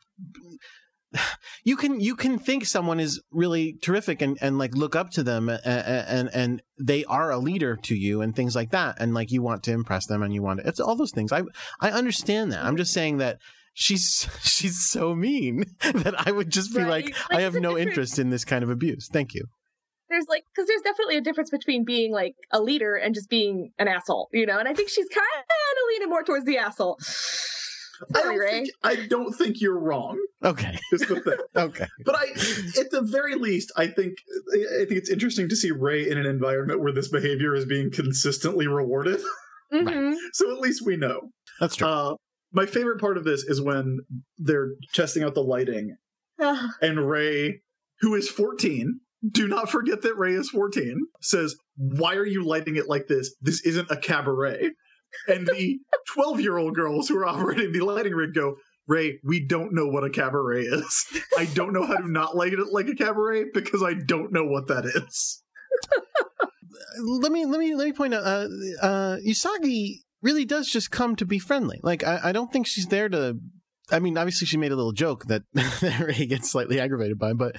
You can you can think someone is really terrific and, and like look up to them and, and and they are a leader to you and things like that, and like you want to impress them and you want to, it's all those things. I I understand that. I'm just saying that she's she's so mean that I would just be right. like, like I have no difference. interest in this kind of abuse. Thank you. There's like, because there's definitely a difference between being like a leader and just being an asshole, you know. And I think she's kind of leaning more towards the asshole. I don't, think, I don't think you're wrong. Okay. Is the thing. Okay. But I, at the very least, I think I think it's interesting to see Ray in an environment where this behavior is being consistently rewarded. Mm-hmm. So at least we know. That's true. Uh, my favorite part of this is when they're testing out the lighting. And Ray, who is fourteen, do not forget that Ray is fourteen, says, "Why are you lighting it like this? This isn't a cabaret." And the twelve-year-old girls who are operating the lighting rig go, "Ray, we don't know what a cabaret is. I don't know how to not light it like a cabaret because I don't know what that is." Let me let me let me point out. Uh, uh, Usagi really does just come to be friendly. Like I, I don't think she's there to. I mean, obviously she made a little joke that, that Ray gets slightly aggravated by, but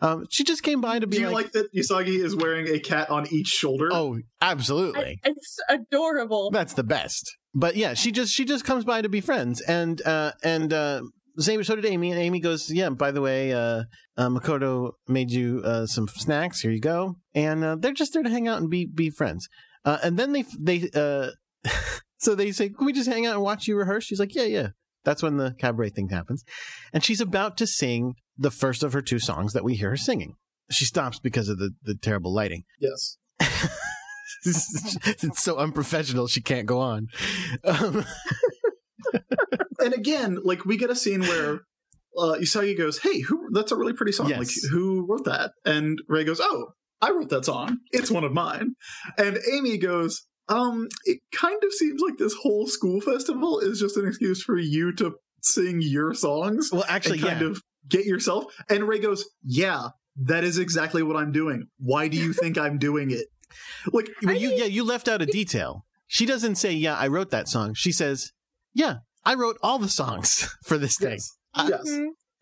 um, she just came by to be like... Do you like, like that Usagi is wearing a cat on each shoulder? Oh, absolutely. I, it's adorable. That's the best. But yeah, she just she just comes by to be friends. And uh, and uh, so did Amy. And Amy goes, yeah, by the way, uh, uh, Makoto made you uh, some snacks. Here you go. And uh, they're just there to hang out and be, be friends. Uh, and then they... they uh, so they say, "Can we just hang out and watch you rehearse?" She's like, yeah, yeah. That's when the cabaret thing happens. And she's about to sing the first of her two songs that we hear her singing. She stops because of the, the terrible lighting. Yes. It's so unprofessional she can't go on. Um. And again, like we get a scene where uh, Usagi goes, "Hey, who? That's a really pretty song. Yes. Like, who wrote that?" And Ray goes, "Oh, I wrote that song. It's one of mine." And Amy goes... Um, it kind of seems like this whole school festival is just an excuse for you to sing your songs. Well, actually, and kind yeah. of get yourself. And Ray goes, "Yeah, that is exactly what I'm doing. Why do you think I'm doing it?" Like, well, you, mean, yeah, you left out a detail. She doesn't say, "Yeah, I wrote that song." She says, "Yeah, I wrote all the songs for this thing. Yes, I, yes.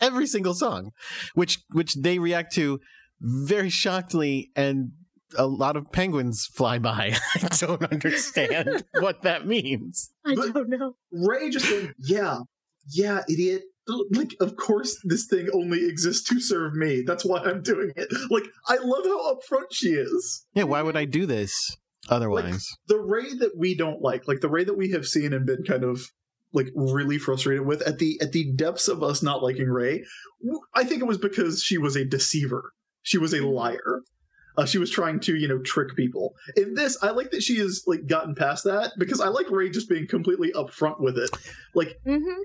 every single song," which which they react to very shockingly and. A lot of penguins fly by. I don't understand what that means. I but don't know. Ray just said, yeah, yeah, idiot. Like, of course this thing only exists to serve me. That's why I'm doing it. Like, I love how upfront she is. Yeah, why would I do this otherwise? Like, the Ray that we don't like, like the Ray that we have seen and been kind of like really frustrated with at the at the depths of us not liking Ray, I think it was because she was a deceiver. She was a liar. Uh, she was trying to, you know, trick people. In this, I like that she has, like, gotten past that, because I like Ray just being completely upfront with it. Like, mm-hmm.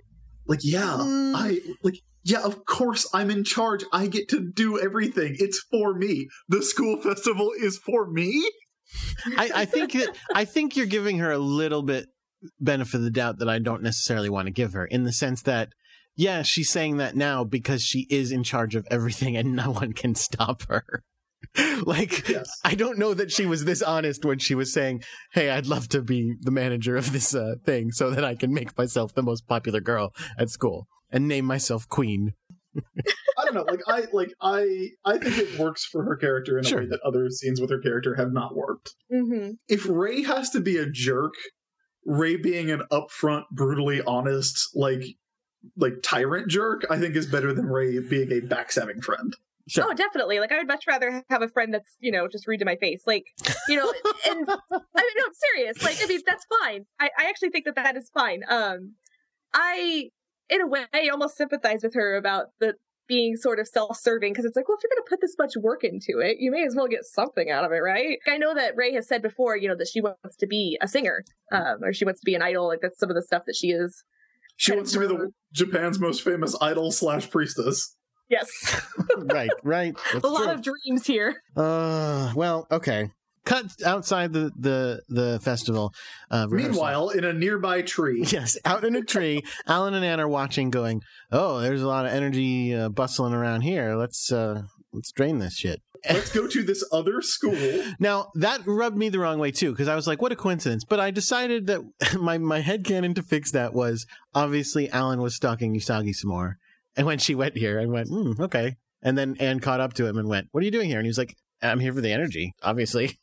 like yeah, mm. I, like, yeah, of course I'm in charge. I get to do everything. It's for me. The school festival is for me. I, I think that, I think you're giving her a little bit benefit of the doubt that I don't necessarily want to give her, in the sense that, yeah, she's saying that now because she is in charge of everything and no one can stop her. Like, yes. I don't know that she was this honest when she was saying, "Hey, I'd love to be the manager of this uh, thing so that I can make myself the most popular girl at school and name myself Queen." I don't know. Like, I like I I think it works for her character in sure. a way that other scenes with her character have not worked. Mm-hmm. If Ray has to be a jerk, Ray being an upfront, brutally honest, like like tyrant jerk, I think is better than Ray being a backstabbing friend. Sure. Oh, definitely. Like, I would much rather have a friend that's, you know, just rude to my face. Like, you know, and I mean, no, I'm serious. Like, I mean, that's fine. I, I actually think that that is fine. Um, I, in a way, I almost sympathize with her about the being sort of self-serving, because it's like, well, if you're going to put this much work into it, you may as well get something out of it, right? I know that Ray has said before, you know, that she wants to be a singer, um, or she wants to be an idol. Like, that's some of the stuff that she is. She wants to be the Japan's most famous idol slash priestess. Yes. right, right. That's a lot true. of dreams here. Uh, well, okay. cut outside the the, the festival. Uh, Meanwhile, in a nearby tree. Yes, out in a tree, Alan and Anne are watching going, oh, there's a lot of energy uh, bustling around here. Let's uh, let's drain this shit. Let's go to this other school. Now, that rubbed me the wrong way, too, because I was like, what a coincidence. But I decided that my, my headcanon to fix that was, obviously, Alan was stalking Usagi some more. And when she went here, I went, mm, okay. And then Anne caught up to him and went, what are you doing here? And he was like, I'm here for the energy, obviously.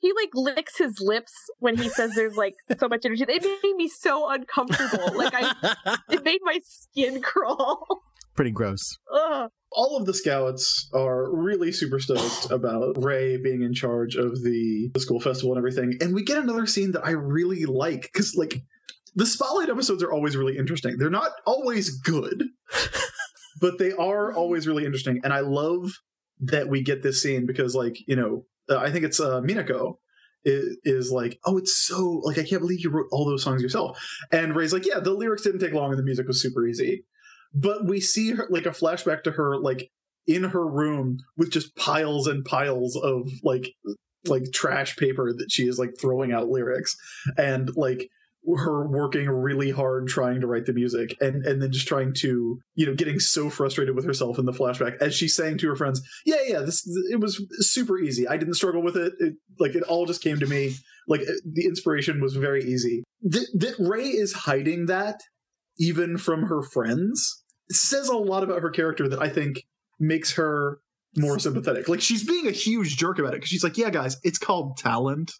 He, like, licks his lips when he says there's, like, so much energy. It made me so uncomfortable. Like, I, it made my skin crawl. Pretty gross. Ugh. All of the Scouts are really super stoked about Ray being in charge of the, the school festival and everything. And we get another scene that I really like, because, like, the Spotlight episodes are always really interesting. They're not always good, but they are always really interesting. And I love that we get this scene because, like, you know, uh, I think it's uh, Minako is, is like, oh, it's so, like, I can't believe you wrote all those songs yourself. And Ray's like, yeah, the lyrics didn't take long and the music was super easy. But we see her, like, a flashback to her, like, in her room with just piles and piles of, like, like trash paper that she is, like, throwing out lyrics, and, like, her working really hard trying to write the music, and, and then just trying to, you know, getting so frustrated with herself in the flashback as she's saying to her friends, yeah, yeah, this it was super easy. I didn't struggle with it. It like, it all just came to me. Like, the inspiration was very easy. Th- that Ray is hiding that even from her friends. It says a lot about her character that I think makes her more sympathetic. Like, she's being a huge jerk about it because she's like, yeah, guys, it's called talent.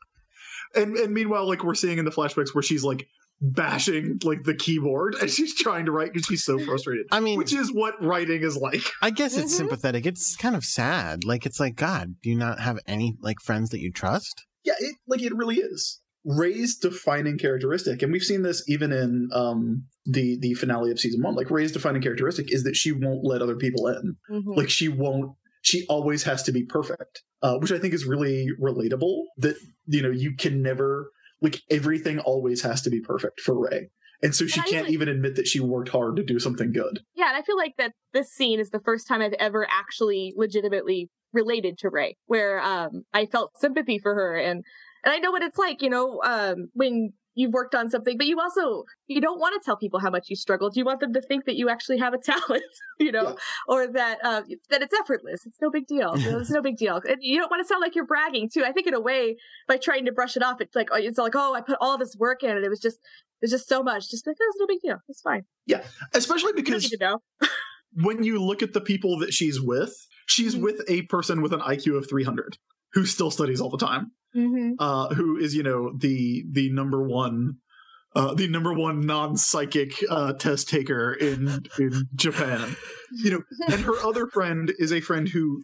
And and meanwhile, like, we're seeing in the flashbacks where she's, like, bashing, like, the keyboard as she's trying to write because she's so frustrated. I mean, which is what writing is like. I guess mm-hmm. it's sympathetic. It's kind of sad. Like, it's like, God, do you not have any, like, friends that you trust? Yeah, it, like, it really is. Ray's defining characteristic, and we've seen this even in um, the the finale of season one, like, Ray's defining characteristic is that she won't let other people in. Mm-hmm. Like, she won't, she always has to be perfect, uh, which I think is really relatable, that, you know, you can never, like, everything always has to be perfect for Ray. And so she and can't like, even admit that she worked hard to do something good. Yeah, and I feel like that this scene is the first time I've ever actually legitimately related to Ray, where um, I felt sympathy for her, and And I know what it's like, you know, um, when you've worked on something, but you also, you don't want to tell people how much you struggled. You want them to think that you actually have a talent, you know, yeah. or that uh, that it's effortless. It's no big deal. You know, it's no big deal. And you don't want to sound like you're bragging, too. I think in a way, by trying to brush it off, it's like, it's like, oh, I put all this work in and it was just, it was just so much. Just like, oh, it's no big deal. It's fine. Yeah, especially because you know. When you look at the people that she's with, she's mm-hmm. with a person with an I Q of three hundred who still studies all the time. Mm-hmm. Uh, who is, you know, the the number one uh, the number one non-psychic uh, test taker in in Japan, you know, and her other friend is a friend who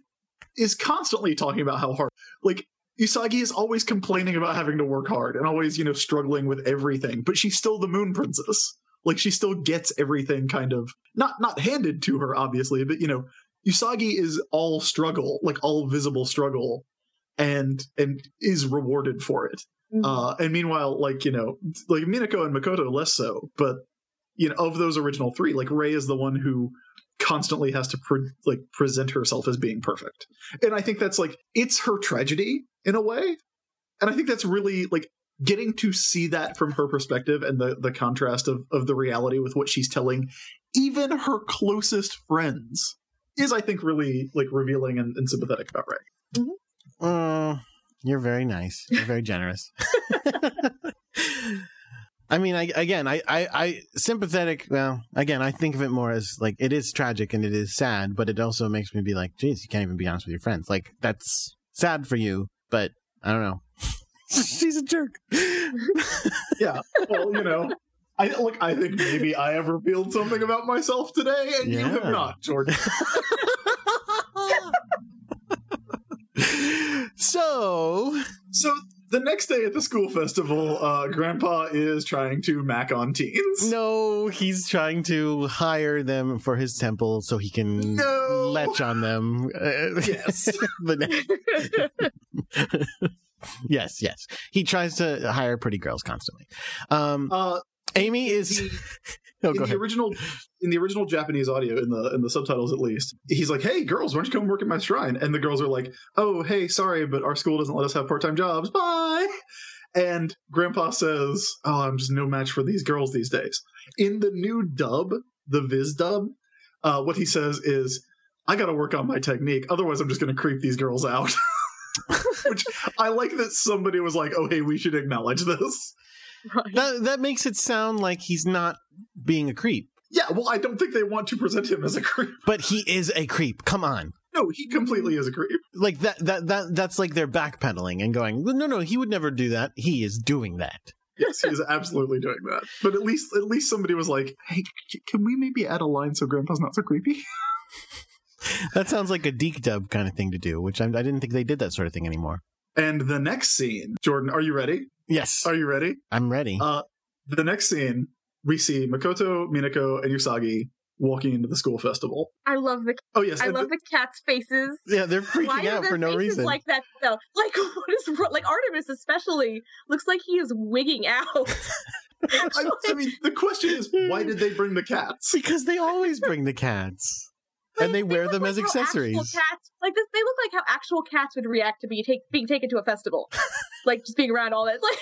is constantly talking about how hard, like, Usagi is always complaining about having to work hard and always, you know, struggling with everything, but she's still the Moon Princess. Like, she still gets everything kind of not not handed to her, obviously, but, you know, Usagi is all struggle, like, all visible struggle. And and is rewarded for it. Mm-hmm. Uh, and meanwhile, like, you know, like Minako and Makoto less so, but, you know, of those original three, like, Rei is the one who constantly has to pre- like present herself as being perfect. And I think that's, like, it's her tragedy in a way. And I think that's really, like, getting to see that from her perspective and the the contrast of of the reality with what she's telling even her closest friends is, I think, really, like, revealing and, and sympathetic about Rei. Mm-hmm. Oh, you're very nice. You're very generous. I mean, I, again, I, I, I, sympathetic. Well, again, I think of it more as, like, it is tragic and it is sad, but it also makes me be like, geez, you can't even be honest with your friends. Like, that's sad for you, but I don't know. She's a jerk. Yeah. Well, you know, I look, I think maybe I have revealed something about myself today, and yeah. you have not, Jordan. So, so the next day at the school festival, uh, Grandpa is trying to mack on teens. No, he's trying to hire them for his temple so he can no. lech on them. Uh, yes. the next... yes, yes. He tries to hire pretty girls constantly. Um, uh, Amy is... No, in the ahead. original, in the original Japanese audio, in the in the subtitles at least, he's like, "Hey girls, why don't you come work at my shrine?" And the girls are like, "Oh, hey, sorry, but our school doesn't let us have part-time jobs. Bye." And Grandpa says, "Oh, I'm just no match for these girls these days." In the new dub, the Viz dub, uh, what he says is, "I got to work on my technique, otherwise I'm just going to creep these girls out." Which I like that somebody was like, "Oh, hey, we should acknowledge this." Right. That that makes it sound like he's not being a creep. Yeah, well, I don't think they want to present him as a creep. But he is a creep. Come on. No, he completely is a creep. Like that that that that's like they're backpedaling and going, "No, no, he would never do that. He is doing that." Yes, he is absolutely doing that. But at least at least somebody was like, "Hey, can we maybe add a line so Grandpa's not so creepy?" That sounds like a Deke dub kind of thing to do, which I, I didn't think they did that sort of thing anymore. And the next scene, Jordan, are you ready? Yes. Are you ready? I'm ready. Uh, the next scene, we see Makoto, Minako, and Usagi walking into the school festival. I love the oh yes, I love the, the cats' faces. Yeah, they're freaking Why out are their for no faces reason. Like that though, like what is like Artemis especially looks like he is wigging out. I, I mean, the question is, why did they bring the cats? Because they always bring the cats. And they, they wear them like as accessories. Cats, like this, they look like how actual cats would react to be take, being taken to a festival, like just being around all that. Like,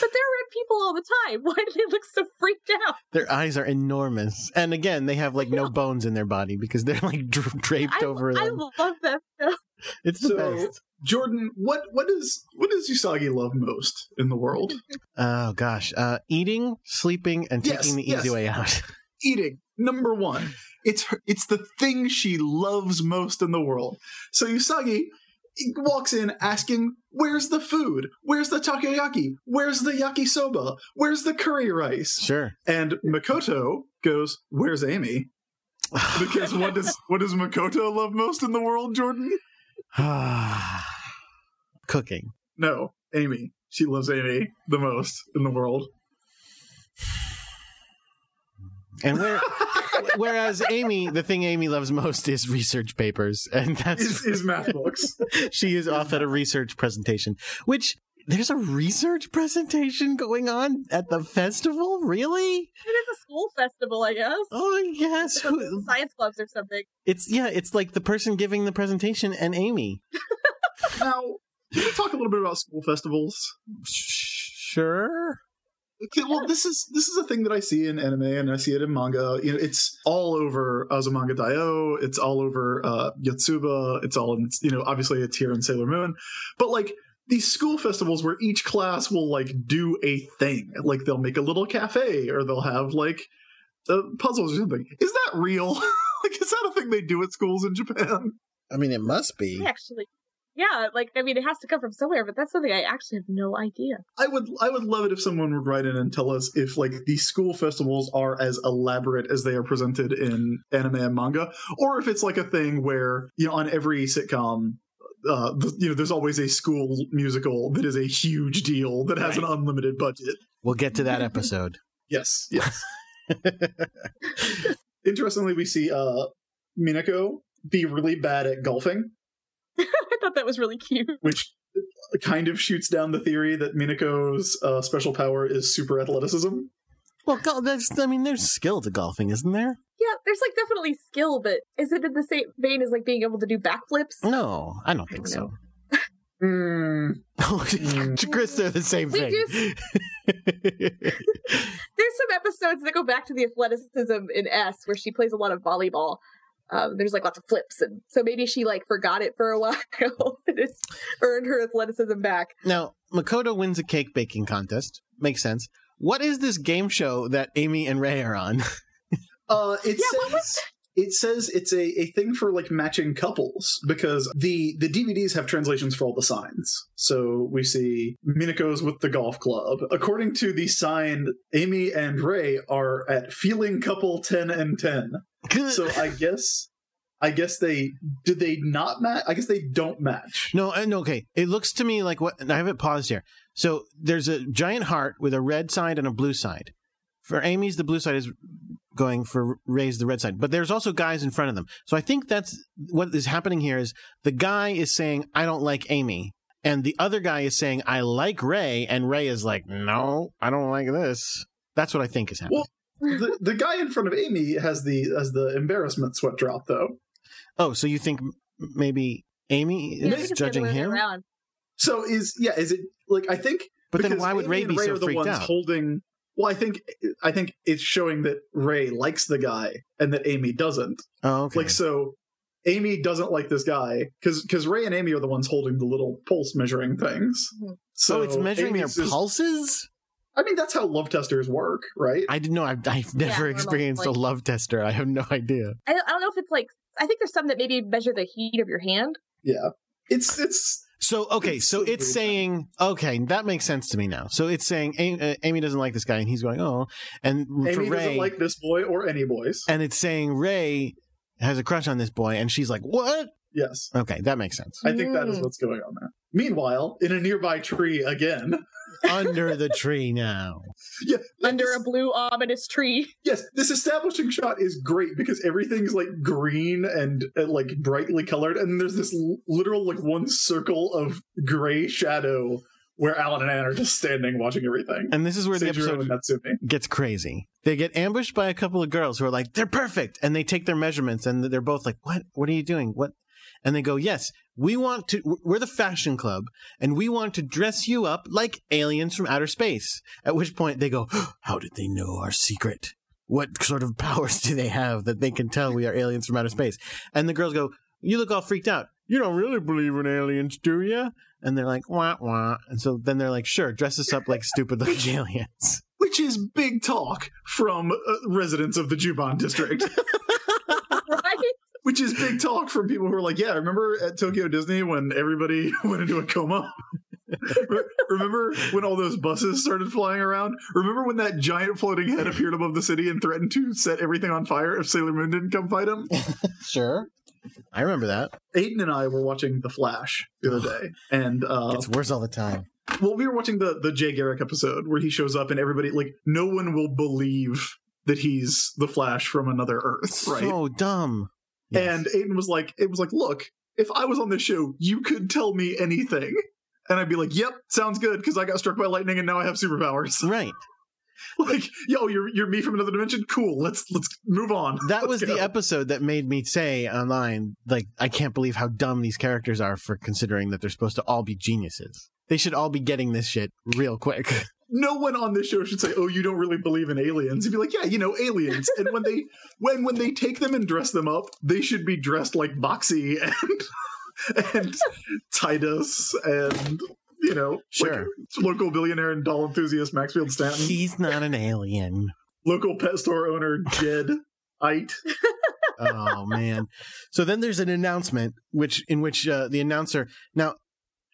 but they're red people all the time. Why do they look so freaked out? Their eyes are enormous, and again, they have like no bones in their body because they're like dra- draped I, over I them. I love that stuff. It's the so, best. Jordan, what what is what does Usagi love most in the world? Oh gosh, uh, eating, sleeping, and yes, taking the yes. easy way out. Eating. Number one, it's her, it's the thing she loves most in the world. So Usagi walks in asking, "Where's the food? Where's the takoyaki? Where's the yakisoba? Where's the curry rice?" Sure. And Makoto goes, "Where's Amy?" Because what does what does Makoto love most in the world, Jordan? Cooking. No, Amy. She loves Amy the most in the world. And where, whereas Amy, the thing Amy loves most is research papers, and that's is, is math books. She is off at a research presentation. Which there's a research presentation going on at the festival, really? It is a school festival, I guess. Oh, yes, science clubs or something. It's yeah, it's like the person giving the presentation and Amy. Now, can we talk a little bit about school festivals? Sure. Okay, well, this is this is a thing that I see in anime and I see it in manga. You know, it's all over Azumanga Daioh. It's all over uh, Yotsuba. It's all in, you know, obviously it's here in Sailor Moon. But like these school festivals where each class will like do a thing, like they'll make a little cafe or they'll have like uh, puzzles or something. Is that real? Like, is that a thing they do at schools in Japan? I mean, it must be. Actually. Yeah, like, I mean, it has to come from somewhere, but that's something I actually have no idea. I would I would love it if someone would write in and tell us if, like, these school festivals are as elaborate as they are presented in anime and manga, or if it's, like, a thing where, you know, on every sitcom, uh, you know, there's always a school musical that is a huge deal that has right. an unlimited budget. We'll get to that episode. Yes, yes. Interestingly, we see uh, Minako be really bad at golfing. I thought that was really cute. Which kind of shoots down the theory that Minako's uh, special power is super athleticism. Well, that's, I mean, there's skill to golfing, isn't there? Yeah, there's like definitely skill, but is it in the same vein as like being able to do backflips? No, I don't think I don't so. mm. mm. Chris, they're the same we thing. Do... There's some episodes that go back to the athleticism in S, where she plays a lot of volleyball. Um, there's like lots of flips, and so maybe she like forgot it for a while and it's earned her athleticism back. Now, Makoto wins a cake baking contest. Makes sense. What is this game show that Amy and Ray are on? uh, it yeah, says it says it's a, a thing for like matching couples because the the D V Ds have translations for all the signs. So we see Minako's with the golf club. According to the sign, Amy and Ray are at feeling couple ten and ten. So I guess, I guess they did they not match. I guess they don't match. No, and okay. It looks to me like what and I haven't paused here. So there's a giant heart with a red side and a blue side. For Amy's, the blue side is going for Ray's, the red side. But there's also guys in front of them. So I think that's what is happening here. Is the guy is saying I don't like Amy, and the other guy is saying I like Ray, and Ray is like no, I don't like this. That's what I think is happening. Well, the, the guy in front of Amy has the has the embarrassment sweat drop, though. Oh, so you think maybe Amy yeah, is judging him? So is yeah? Is it like I think? But then why would Ray be so freaked out? Holding. Well, I think I think it's showing that Ray likes the guy and that Amy doesn't. Oh, okay. Like so. Amy doesn't like this guy because because Ray and Amy are the ones holding the little pulse measuring things. So oh, it's measuring Amy's their just, pulses? I mean, that's how love testers work, right? I didn't know. I've, I've never yeah, experienced like, a love tester. I have no idea. I, I don't know if it's like, I think there's some that maybe measure the heat of your hand. Yeah. It's, it's. So, okay. It's so it's saying, okay, that makes sense to me now. So it's saying Amy, uh, Amy doesn't like this guy and he's going, oh, and Amy for Ray, doesn't like this boy or any boys. And it's saying Ray has a crush on this boy, and she's like, what? Yes. Okay, that makes sense. I think that is what's going on there. Meanwhile, in a nearby tree again. Under the tree now. Yeah. Under this, a blue, ominous tree. Yes, this establishing shot is great because everything's like green and, and like brightly colored, and there's this l- literal like one circle of gray shadow where Alan and Anne are just standing watching everything. And this is where Seijiro the episode gets crazy. They get ambushed by a couple of girls who are like, they're perfect. And they take their measurements and they're both like, what? What are you doing? What? And they go, yes, we want to, we're the fashion club and we want to dress you up like aliens from outer space. At which point they go, how did they know our secret? What sort of powers do they have that they can tell we are aliens from outer space? And the girls go, you look all freaked out. You don't really believe in aliens, do you? And they're like, wah, wah. And so then they're like, sure, dress us up like stupid looking aliens. Which is big talk from uh, residents of the Juban district. Right? Which is big talk from people who are like, yeah, remember at Tokyo Disney when everybody went into a coma? Remember when all those buses started flying around? Remember when that giant floating head appeared above the city and threatened to set everything on fire if Sailor Moon didn't come fight him? Sure. I remember that. Aiden and I were watching The Flash the other day. and uh, It's worse all the time. Well, we were watching the, the Jay Garrick episode where he shows up and everybody, like, no one will believe that he's the Flash from another Earth, right? So dumb. Yes. And Aiden was like, it was like, look, if I was on this show, you could tell me anything. And I'd be like, yep, sounds good, because I got struck by lightning and now I have superpowers. Right. Like, yo, you're you're me from another dimension? Cool. Let's let's move on. That let's was go. The episode that made me say online, like, I can't believe how dumb these characters are for considering that they're supposed to all be geniuses. They should all be getting this shit real quick. No one on this show should say, oh, you don't really believe in aliens. You'd be like, yeah, you know, aliens. And when they when when they take them and dress them up, they should be dressed like Boxy and and Titus and you know, sure. Like local billionaire and doll enthusiast Maxfield Stanton. He's not an alien. Local pet store owner Jadeite. Oh man! So then there's an announcement, which in which uh, the announcer now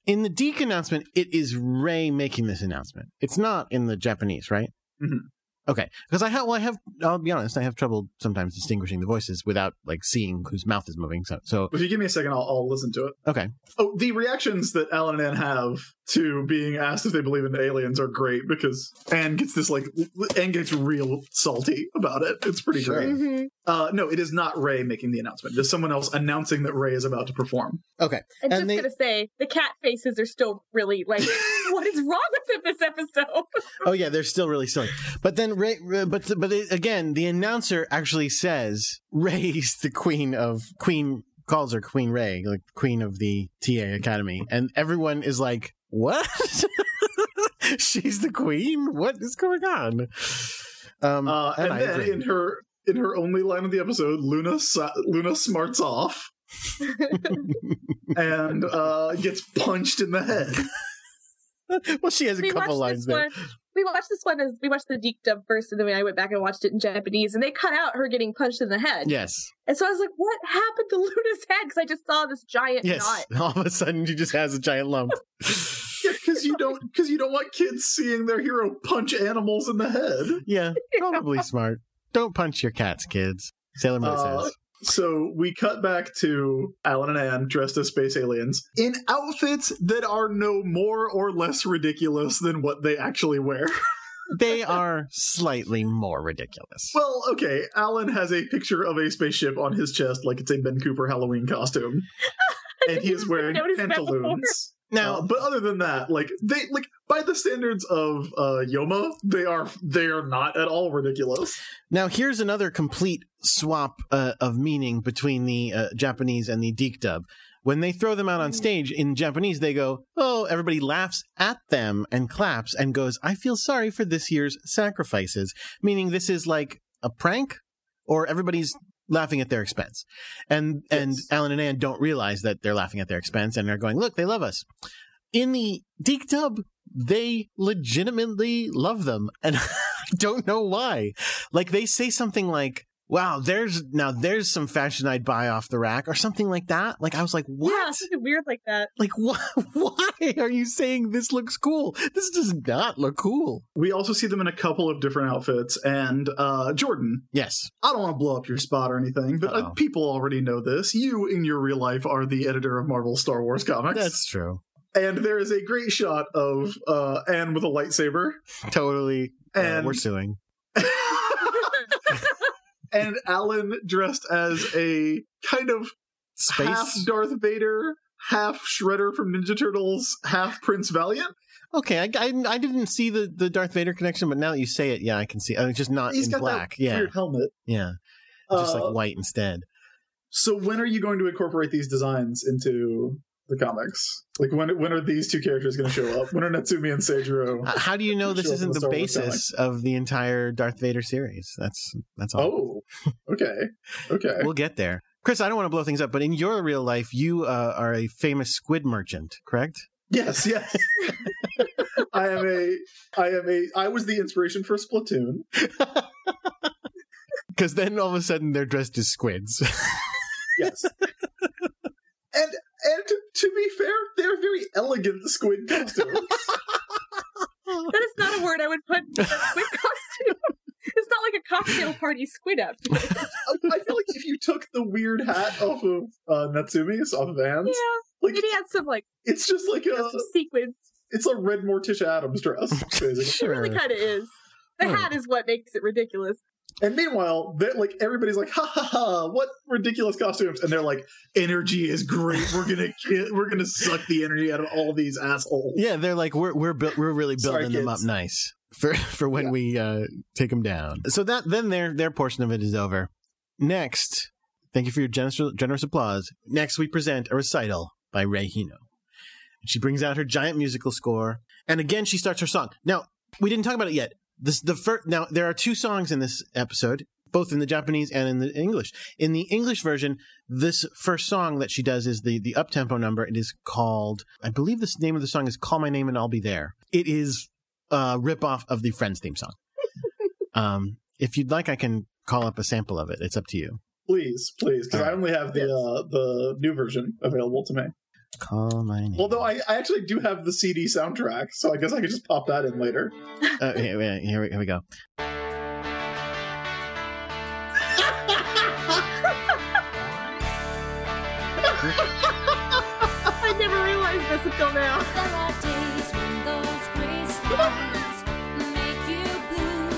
in the Deke announcement, it is Ray making this announcement. It's not in the Japanese, right? Mm-hmm. Okay, because I have. Well, I have. I'll be honest. I have trouble sometimes distinguishing the voices without like seeing whose mouth is moving. So, so if you give me a second, I'll, I'll listen to it. Okay. Oh, the reactions that Alan and Anne have to being asked if they believe in aliens are great because Anne gets this like Anne gets real salty about it. It's pretty sure. great. Mm-hmm. Uh, no, it is not Ray making the announcement. There's someone else announcing that Ray is about to perform. Okay. I'm and just they... gonna say the cat faces are still really like what is wrong with them this episode? Oh yeah, they're still really silly. But then Ray, but but it, again, the announcer actually says Ray's the queen of Queen calls her Queen Ray, like queen of the T A Academy, and everyone is like. What? She's the queen? What is going on? Um, uh, and, and then in her in her only line of the episode, Luna Luna smarts off and uh, gets punched in the head. Well, she has a we couple lines there. One, we watched this one as we watched the Deke dub first, and then I went back and watched it in Japanese, and they cut out her getting punched in the head. Yes. And so I was like, what happened to Luna's head? Because I just saw this giant yes. knot. All of a sudden, she just has a giant lump. Because you don't, because you don't want kids seeing their hero punch animals in the head. Yeah, probably smart. Don't punch your cats, kids. Sailor Moon uh, says. So we cut back to Alan and Anne dressed as space aliens in outfits that are no more or less ridiculous than what they actually wear. They are slightly more ridiculous. Well, okay. Alan has a picture of a spaceship on his chest, like it's a Ben Cooper Halloween costume, and he is wearing pantaloons. Now, but other than that, like they like by the standards of uh, Yoma, they are they are not at all ridiculous. Now, here's another complete swap uh, of meaning between the uh, Japanese and the Deek dub. When they throw them out on stage in Japanese, they go, "Oh!" Everybody laughs at them and claps and goes, "I feel sorry for this year's sacrifices," meaning this is like a prank, or everybody's laughing at their expense. And yes. and Alan and Ann don't realize that they're laughing at their expense and they're going, look, they love us. In the Deek dub, they legitimately love them. And I don't know why. Like, they say something like, wow, there's now there's some fashion I'd buy off the rack or something like that. Like, I was like, what? Yeah, something weird like that. Like, wh- why are you saying this looks cool? This does not look cool. We also see them in a couple of different outfits. And uh, Jordan. Yes. I don't want to blow up your spot or anything, but uh, people already know this. You, in your real life, are the editor of Marvel's Star Wars comics. That's true. And there is a great shot of uh, Anne with a lightsaber. Totally. And uh, we're suing. And Alan dressed as a kind of Space? half Darth Vader, half Shredder from Ninja Turtles, half Prince Valiant. Okay, I, I, I didn't see the, the Darth Vader connection, but now that you say it, yeah, I can see. I mean, just not He's in got black. That yeah, weird helmet. Yeah, just uh, like white instead. So when are you going to incorporate these designs into the comics? Like, when when are these two characters going to show up? When are Natsumi and Seijiro? How do you know this isn't the, the basis of the entire Darth Vader series? That's that's all. Oh, okay, okay. We'll get there, Chris. I don't want to blow things up, but in your real life, you uh, are a famous squid merchant, correct? Yes, yes. I am a. I am a. I was the inspiration for Splatoon. Because then all of a sudden they're dressed as squids. Yes. And. And to be fair, they're very elegant squid costumes. That is not a word I would put in a squid costume. It's not like a cocktail party squid outfit. I feel like if you took the weird hat off of uh, Natsumi's, off of Anne's. Yeah, like, maybe add some, like, it's just like a sequins. It's a Red Morticia Addams dress, basically. Sure. It really kind of is. The oh. hat is what makes it ridiculous. And meanwhile, like, everybody's like, ha ha ha, what ridiculous costumes! And they're like, energy is great. We're gonna we're gonna suck the energy out of all these assholes. Yeah, they're like, we're we're bu- we're really building Sorry, them up nice for for when yeah. we uh, take them down. So that then their their portion of it is over. Next, thank you for your generous generous applause. Next, we present a recital by Rei Hino. She brings out her giant musical score, and again she starts her song. Now, we didn't talk about it yet. This, the first, now, there are two songs in this episode, both in the Japanese and in the English. In the English version, this first song that she does is the, the up-tempo number. It is called, I believe the name of the song is Call My Name and I'll Be There. It is a rip-off of the Friends theme song. um, if you'd like, I can call up a sample of it. It's up to you. Please, please, because right. I only have the yes. uh, the new version available to me. Call my name. Although I, I actually do have the C D soundtrack, so I guess I could just pop that in later. uh, here, here, we, here we go. I never realized this until now. There are days when those gray skies make you blue.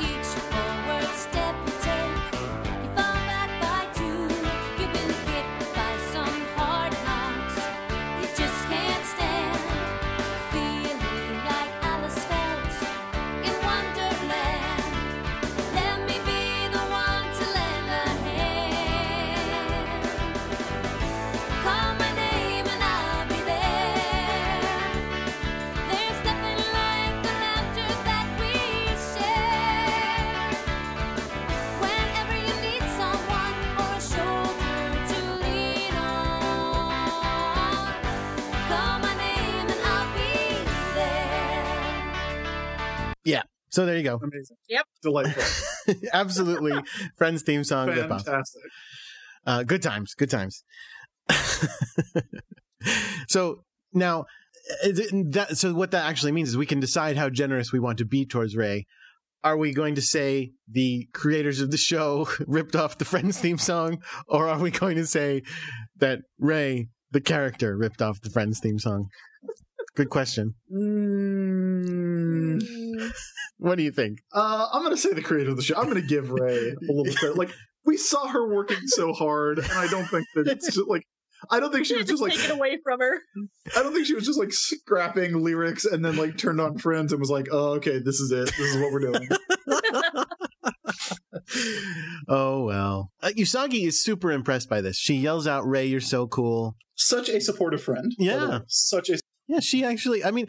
Each forward step you take, you fall back by two. You've been hit by some. So there you go. Amazing. Yep. Delightful. Absolutely. Friends theme song. Fantastic. Uh, good times. Good times. So now, that, so what that actually means is we can decide how generous we want to be towards Rei. Are we going to say the creators of the show ripped off the Friends theme song? Or are we going to say that Rei, the character, ripped off the Friends theme song? Good question. Mm. What do you think? Uh, I'm going to say the creator of the show. I'm going to give Rei a little credit. Like, we saw her working so hard, and I don't think that it's just, like, I don't think she, she was just, just like, take it away from her. I don't think she was just like scrapping lyrics and then like turned on Friends and was like, oh, okay, this is it. This is what we're doing. Oh, well. Uh, Usagi is super impressed by this. She yells out, Ray, you're so cool. Such a supportive friend. Yeah. Such a. Yeah, she actually, I mean,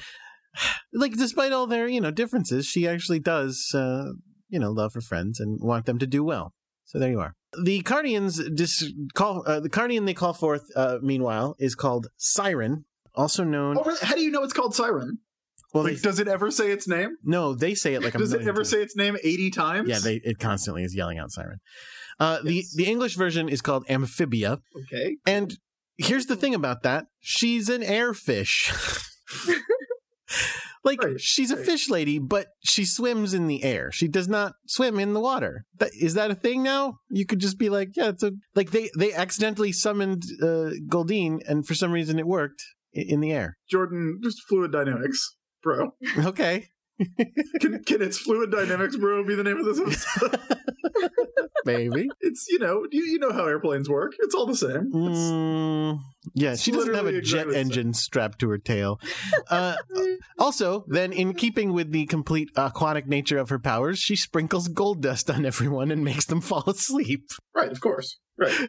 like, despite all their, you know, differences, she actually does, uh, you know, love her friends and want them to do well. So there you are. The Cardians dis- call uh, the Cardian they call forth. Uh, meanwhile, is called Siren, also known. Oh, really? How do you know it's called Siren? Well, like, they... does it ever say its name? No, they say it like. A does it ever times. say its name eighty times? Yeah, they, it constantly is yelling out Siren. Uh, yes. The the English version is called Amphibia. Okay. And here's the thing about that: she's an airfish. Like, right, she's right. a fish lady, but she swims in the air. She does not swim in the water. That, is that a thing now? You could just be like, yeah, it's a... Like, they, they accidentally summoned uh, Goldeen, and for some reason it worked in, in the air. Jordan, just fluid dynamics, bro. Okay. can, can it's fluid dynamics, bro, be the name of this episode? Maybe. It's, you know, you, you know how airplanes work. It's all the same. It's, mm, yeah, she doesn't have a jet engine strapped to her tail. Uh, also, then, in keeping with the complete aquatic nature of her powers, she sprinkles gold dust on everyone and makes them fall asleep. Right, of course. Right.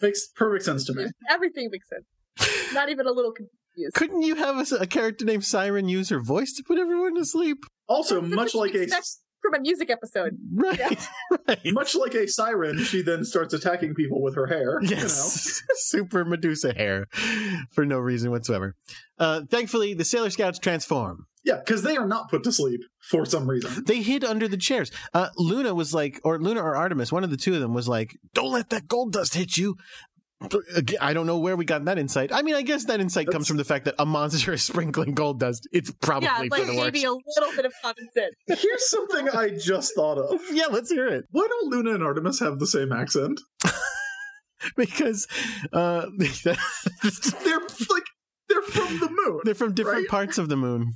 Makes perfect sense to me. Everything makes sense. Not even a little confused. Couldn't you have a, a character named Siren use her voice to put everyone to sleep? Also, much like a... from a music episode. Right, yeah. Right. Much like a siren, she then starts attacking people with her hair. Yes. You know? Super Medusa hair for no reason whatsoever. Uh, thankfully, the Sailor Scouts transform. Yeah, because they are not put to sleep for some reason. They hid under the chairs. Uh, Luna was like, or Luna or Artemis, one of the two of them was like, don't let that gold dust hit you. I don't know where we got that insight. I mean, I guess that insight That's... comes from the fact that a monster is sprinkling gold dust. It's probably yeah, like for the worst. Maybe a little bit of common sense. Here's something I just thought of. Yeah, let's hear it. Why don't Luna and Artemis have the same accent? Because uh, they're like they're from the moon. They're from different right? parts of the moon.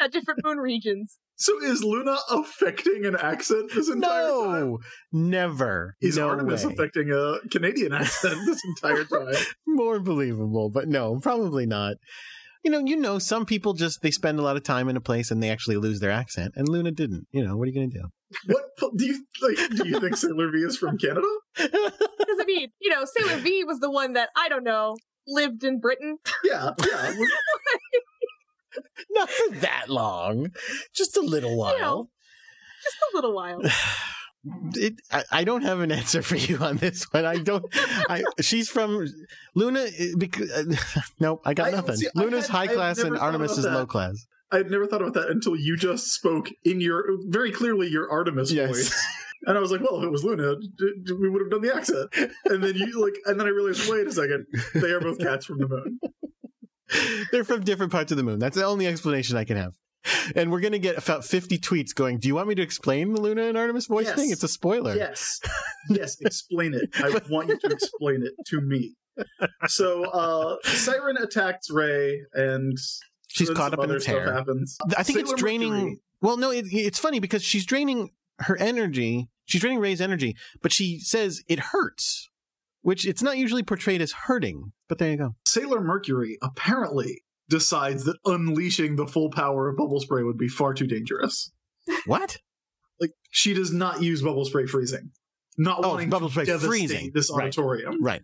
Yeah, different moon regions. So is Luna affecting an accent this entire no, time? No, never. Is no Artemis way. affecting a Canadian accent this entire time? More believable, but no, probably not. You know, you know, some people just, they spend a lot of time in a place and they actually lose their accent, and Luna didn't. You know, what are you going to do? What do you like? Do you think Sailor V is from Canada? Because I mean, you know, Sailor V was the one that, I don't know, lived in Britain. Yeah, yeah. Not for that long, just a little while. You know, just a little while. It, I, I don't have an answer for you on this one. I don't. I, she's from Luna. Because, uh, nope, I got I, nothing. See, Luna's I had, high class and Artemis is low class. I had never thought about that until you just spoke in your very clearly your Artemis yes. voice. And I was like, well, if it was Luna, we would have done the accent. And then you like, and then I realized, wait a second, they are both cats from the moon. They're from different parts of the moon. That's the only explanation I can have. And we're going to get about fifty tweets going, do you want me to explain the Luna and Artemis voice yes. thing? It's a spoiler. Yes. Yes, explain it. I want you to explain it to me. So uh, Siren attacks Ray, and she's caught up in the tear. Happens. I think Sailor it's draining. Mercury. Well, no, it, it's funny because she's draining her energy. She's draining Ray's energy, but she says it hurts. Which it's not usually portrayed as hurting, but there you go. Sailor Mercury apparently decides that unleashing the full power of bubble spray would be far too dangerous. What? Like, she does not use bubble spray freezing. Not oh, wanting bubble to spray devastate freezing. this auditorium. Right. right.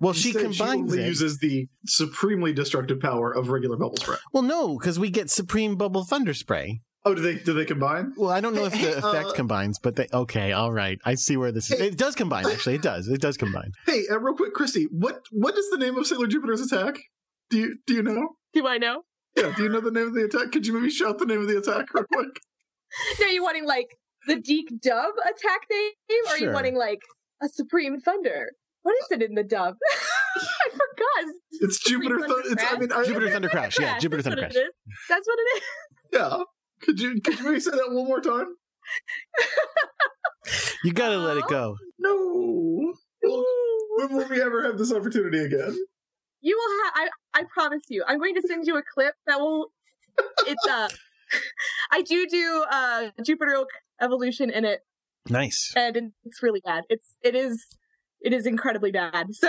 Well, Instead, she combines she only it. uses the supremely destructive power of regular bubble spray. Well, no, because we get Supreme Bubble Thunder Spray. Oh, do they do they combine? Well, I don't know if the hey, hey, effect uh, combines, but they okay, all right. I see where this is. Hey, it does combine, actually. It does. It does combine. Hey, uh, real quick, Christy, what what is the name of Sailor Jupiter's attack? Do you do you know? Do I know? Yeah, do you know the name of the attack? Could you maybe shout the name of the attack real quick? No, you wanting like the Deke Dove attack name, or sure. are you wanting like a Supreme Thunder? What is it in the dove? I forgot. It's, it's Jupiter Thunder. Th- it's, I mean, I, Jupiter Thunder Crash. Yeah, Jupiter Thunder Crash. That's what it is. Yeah. Could you could you maybe say that one more time? You gotta let it go. No. Well, when will we ever have this opportunity again? You will have. I I promise you. I'm going to send you a clip that will. It's uh, I do do uh Jupiter Oak Evolution in it. Nice. And it's really bad. It's it is it is incredibly bad. So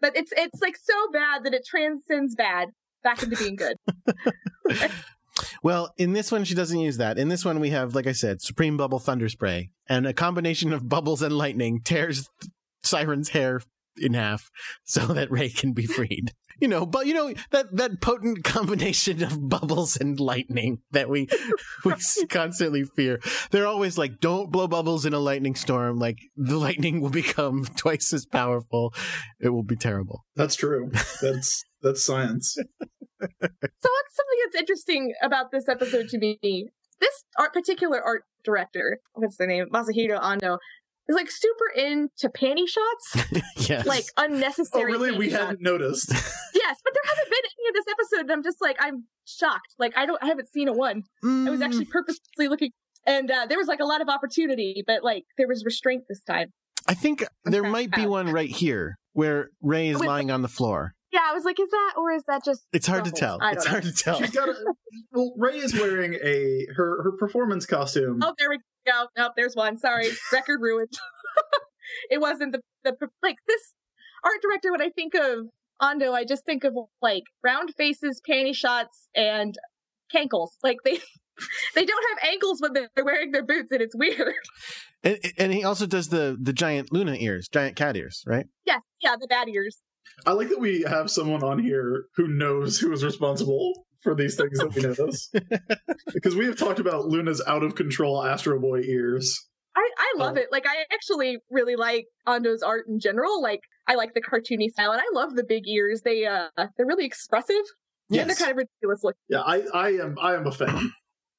But it's it's like so bad that it transcends bad back into being good. Well, in this one, she doesn't use that. In this one, we have, like I said, Supreme Bubble Thunder Spray. And a combination of bubbles and lightning tears Siren's hair in half so that Ray can be freed. You know, but you know, that, that potent combination of bubbles and lightning that we we constantly fear. They're always like, don't blow bubbles in a lightning storm. Like, the lightning will become twice as powerful. It will be terrible. That's true. That's that's science. So what's something that's interesting about this episode to me? This art, particular art director, what's the name? Masahiro Ando. It's like super into panty shots. Yes. Like unnecessary. Oh, really? We shots. Hadn't noticed. Yes, but there hasn't been any of this episode, and I'm just like, I'm shocked. Like, I don't, I haven't seen a one. Mm. I was actually purposely looking, and uh, there was like a lot of opportunity, but like there was restraint this time. I think there might be one right here where Ray is With, lying on the floor. Yeah, I was like, is that, or is that just... It's hard doubles? to tell. It's know. hard to tell. She's got a, well, Ray is wearing a her, her performance costume. Oh, there we go. Oh, there's one. Sorry. Record ruined. It wasn't the, the... Like, this art director, when I think of Ando, I just think of, like, round faces, panty shots, and cankles. Like, they... They don't have ankles when they're wearing their boots, and it's weird. And, and he also does the, the giant Luna ears, giant cat ears, right? Yes, yeah, the bat ears. I like that we have someone on here who knows who is responsible for these things that we notice. Because we have talked about Luna's out-of-control Astro Boy ears. I, I love um, it. Like, I actually really like Ando's art in general. Like, I like the cartoony style, and I love the big ears. They, uh, they're really expressive, yes. And they're kind of ridiculous looking. Yeah, I, I am I am a fan.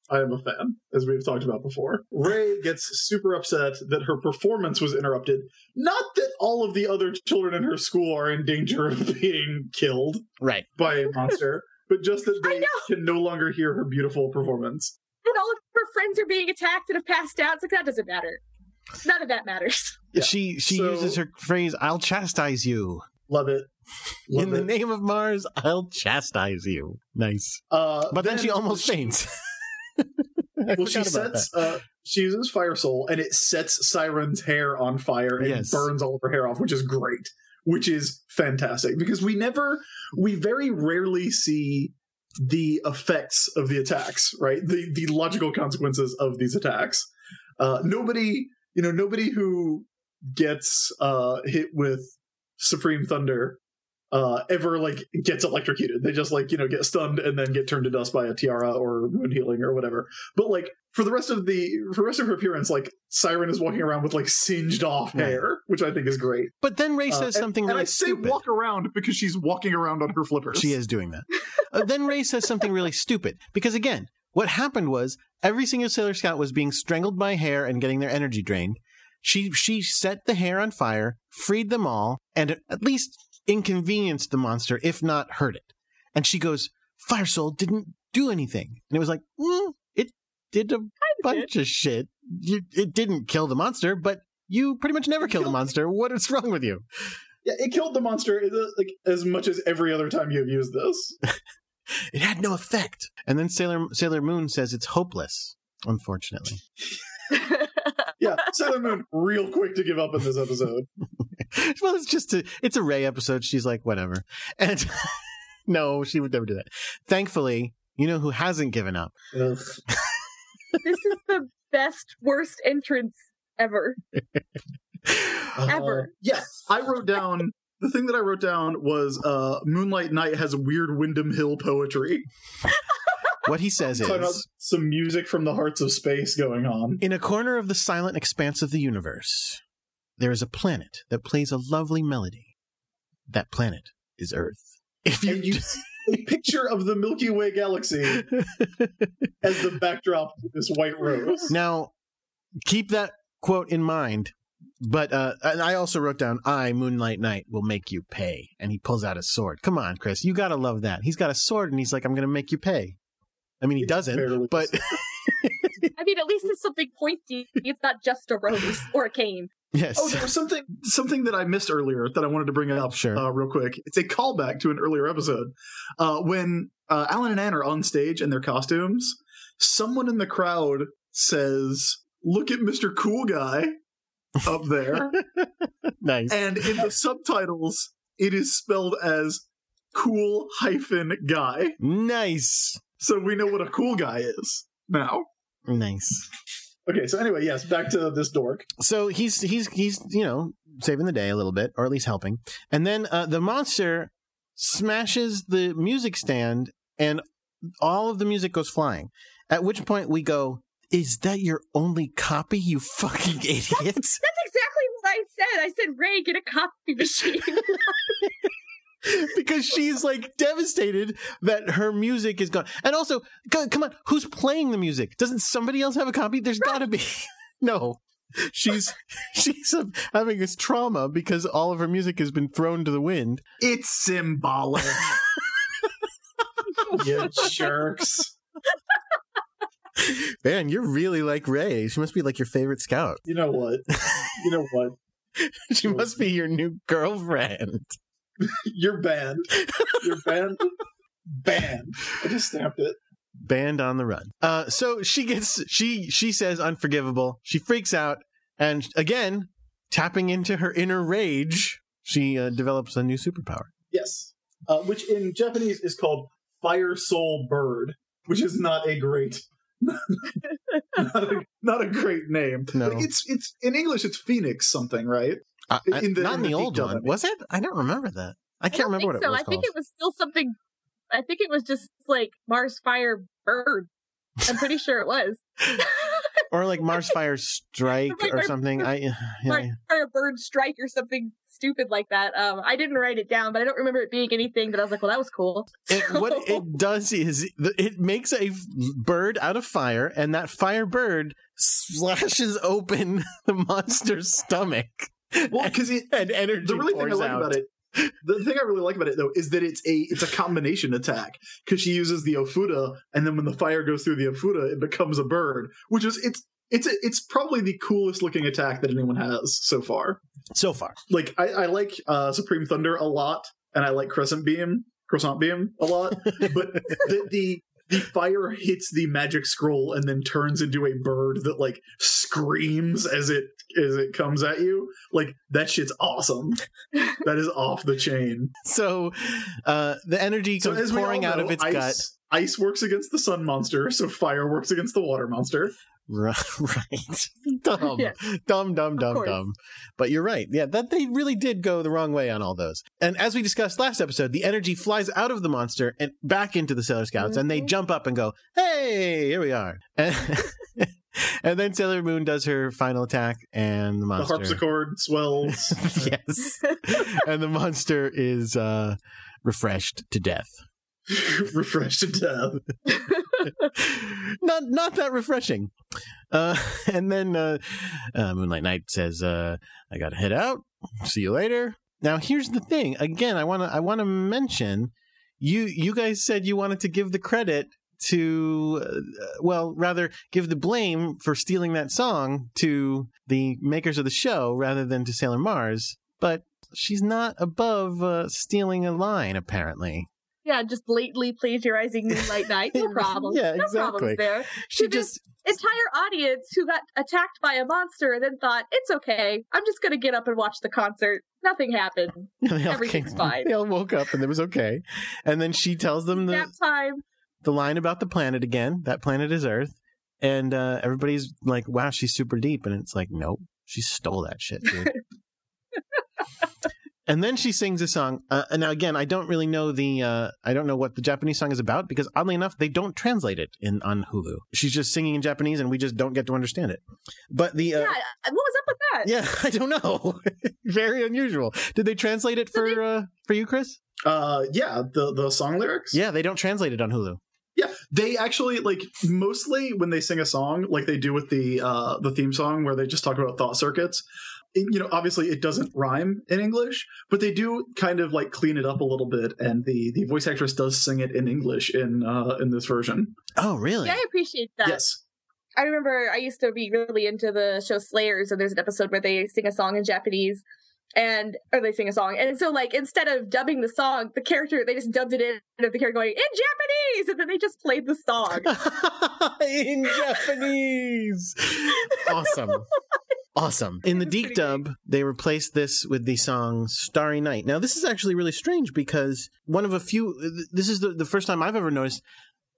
I am a fan, as we've talked about before. Ray gets super upset that her performance was interrupted. Not that all of the other children in her school are in danger of being killed right. by a monster, but just that they can no longer hear her beautiful performance. And all of her friends are being attacked and have passed out. It's like, that doesn't matter. None of that matters. Yeah. She she so, uses her phrase, I'll chastise you. Love it. Love in it. The name of Mars, I'll chastise you. Nice. Uh, but then, then she almost faints. Well, she sets. Uh, she uses Fire Soul, and it sets Siren's hair on fire and yes. burns all of her hair off, which is great, which is fantastic because we never, we very rarely see the effects of the attacks, right? The the logical consequences of these attacks. Uh, nobody, you know, nobody who gets uh, hit with Supreme Thunder uh ever like gets electrocuted. They just like, you know, get stunned and then get turned to dust by a tiara or moon healing or whatever. But like for the rest of the for the rest of her appearance, like Siren is walking around with like singed off hair, which I think is great. But then Ray says uh, something and, really and I stupid. Say walk around because she's walking around on her flippers. She is doing that. uh, then Ray says something really stupid because again, what happened was every single Sailor Scout was being strangled by hair and getting their energy drained. She she set the hair on fire, freed them all, and at least inconvenienced the monster, if not hurt it. And she goes, Fire Soul didn't do anything. And it was like, mm, it did a bunch of shit. It didn't kill the monster, but you pretty much never kill the monster. What is wrong with you? Yeah, it killed the monster like as much as every other time you've used this. It had no effect. And then Sailor Sailor Moon says it's hopeless, unfortunately. Yeah, Sailor Moon real quick to give up in this episode. Well, it's just a, it's a Ray episode. She's like, whatever. And no, she would never do that. Thankfully, you know who hasn't given up? This is the best, worst entrance ever. Uh, ever. Yes. I wrote down, the thing that I wrote down was uh, Moonlight Knight has weird Windham Hill poetry. What he says is some music from the hearts of space going on. In a corner of the silent expanse of the universe, there is a planet that plays a lovely melody. That planet is Earth. If you, you see a picture of the Milky Way galaxy as the backdrop to this white rose. Now, keep that quote in mind. But uh, and I also wrote down, I, Moonlight Knight, will make you pay. And he pulls out his sword. Come on, Chris. You got to love that. He's got a sword and he's like, I'm going to make you pay. I mean, he doesn't, but... I mean, at least it's something pointy. It's not just a rose or a cane. Yes. Oh, there was something something that I missed earlier that I wanted to bring up sure. uh, real quick. It's a callback to an earlier episode. Uh, when uh, Alan and Anne are on stage in their costumes, someone in the crowd says, look at Mister Cool Guy up there. Nice. And in the subtitles, it is spelled as cool hyphen guy. Nice. So we know what a cool guy is now. Nice. Okay, so anyway, yes, back to this dork. So he's, he's, he's, you know, saving the day a little bit, or at least helping. And then uh, the monster smashes the music stand, and all of the music goes flying. At which point we go, is that your only copy, you fucking idiot? That's, that's exactly what I said. I said, Ray, get a copy machine. Because she's, like, devastated that her music is gone. And also, c- come on, who's playing the music? Doesn't somebody else have a copy? There's right. gotta be. No. She's she's uh, having this trauma because all of her music has been thrown to the wind. It's symbolic. You jerks. Man, you're really like Ray. She must be, like, your favorite scout. You know what? You know what? She must be your new girlfriend. You're banned. You're banned. Banned. I just stamped it. Banned on the run. Uh, so she gets, she, she says unforgivable. She freaks out. And again, tapping into her inner rage, she uh, develops a new superpower. Yes. Uh, which in Japanese is called Fire Soul Bird, which is not a great, not a, not a great name. No. Like it's, it's, in English, it's Phoenix something, right? Uh, in the, not in the, the old one, was it? I don't remember that. I can't I remember what so. it was I called. think it was still something. I think it was just like Mars Fire Bird. I'm pretty sure it was. Or like Mars Fire Strike like or something. Bird, I yeah, Mars Fire Bird Strike or something stupid like that. Um, I didn't write it down, but I don't remember it being anything. But I was like, well, that was cool. It, what it does is it makes a bird out of fire, and that fire bird slashes open the monster's stomach. Well, because it and energy the really thing I like out. about it, the thing I really like about it though, is that it's a it's a combination attack. Because she uses the Ofuda, and then when the fire goes through the Ofuda, it becomes a bird, which is it's it's a, it's probably the coolest looking attack that anyone has so far. So far, like I, I like uh, Supreme Thunder a lot, and I like Crescent Beam, Croissant Beam a lot, but the. the The fire hits the magic scroll and then turns into a bird that like screams as it as it comes at you. Like that shit's awesome. That is off the chain. So uh, the energy so goes pouring know, out of its ice, gut. Ice works against the sun monster, so fire works against the water monster. Right. Dumb. Yeah. Dumb, dumb, dumb, dumb. But you're right. Yeah, that they really did go the wrong way on all those. And as we discussed last episode, the energy flies out of the monster and back into the Sailor Scouts, mm-hmm. and they jump up and go, hey, here we are. And, and then Sailor Moon does her final attack, and the monster... The harpsichord swells. Yes. And the monster is uh, refreshed to death. Refreshed to death. not not that refreshing. Uh, and then uh, uh, Moonlight Knight says, uh, I gotta head out. See you later. Now, here's the thing. Again, I want to I want to mention, you you guys said you wanted to give the credit to, uh, well, rather give the blame for stealing that song to the makers of the show rather than to Sailor Mars. But she's not above uh, stealing a line, apparently. Yeah, just blatantly plagiarizing Moonlight Knight. No problem. Yeah, no exactly. problems there. She to just this entire audience who got attacked by a monster and then thought, it's okay, I'm just going to get up and watch the concert. Nothing happened. Everything's came, fine. They all woke up and it was okay. And then she tells them the, time. the line about the planet again. That planet is Earth. And uh, everybody's like, wow, she's super deep. And it's like, nope, she stole that shit, dude. And then she sings a song. Uh, and now, again, I don't really know the, uh, I don't know what the Japanese song is about because, oddly enough, they don't translate it in on Hulu. She's just singing in Japanese, and we just don't get to understand it. But the uh, yeah, what was up with that? Yeah, I don't know. Very unusual. Did they translate it for uh, for you, Chris? Uh, yeah, the the song lyrics. Yeah, they don't translate it on Hulu. Yeah, they actually, like, mostly when they sing a song, like they do with the uh, the theme song, where they just talk about thought circuits. You know, obviously it doesn't rhyme in English, but they do kind of like clean it up a little bit, and the, the voice actress does sing it in English in uh, in this version. Oh, really? Yeah, I appreciate that. Yes. I remember I used to be really into the show Slayers, and there's an episode where they sing a song in Japanese, and or they sing a song, and so like instead of dubbing the song, the character they just dubbed it in of the character going in Japanese, and then they just played the song in Japanese. Awesome. awesome. In the Deke dub, they replaced this with the song Starry Night. Now, this is actually really strange because one of a few, this is the, the first time I've ever noticed,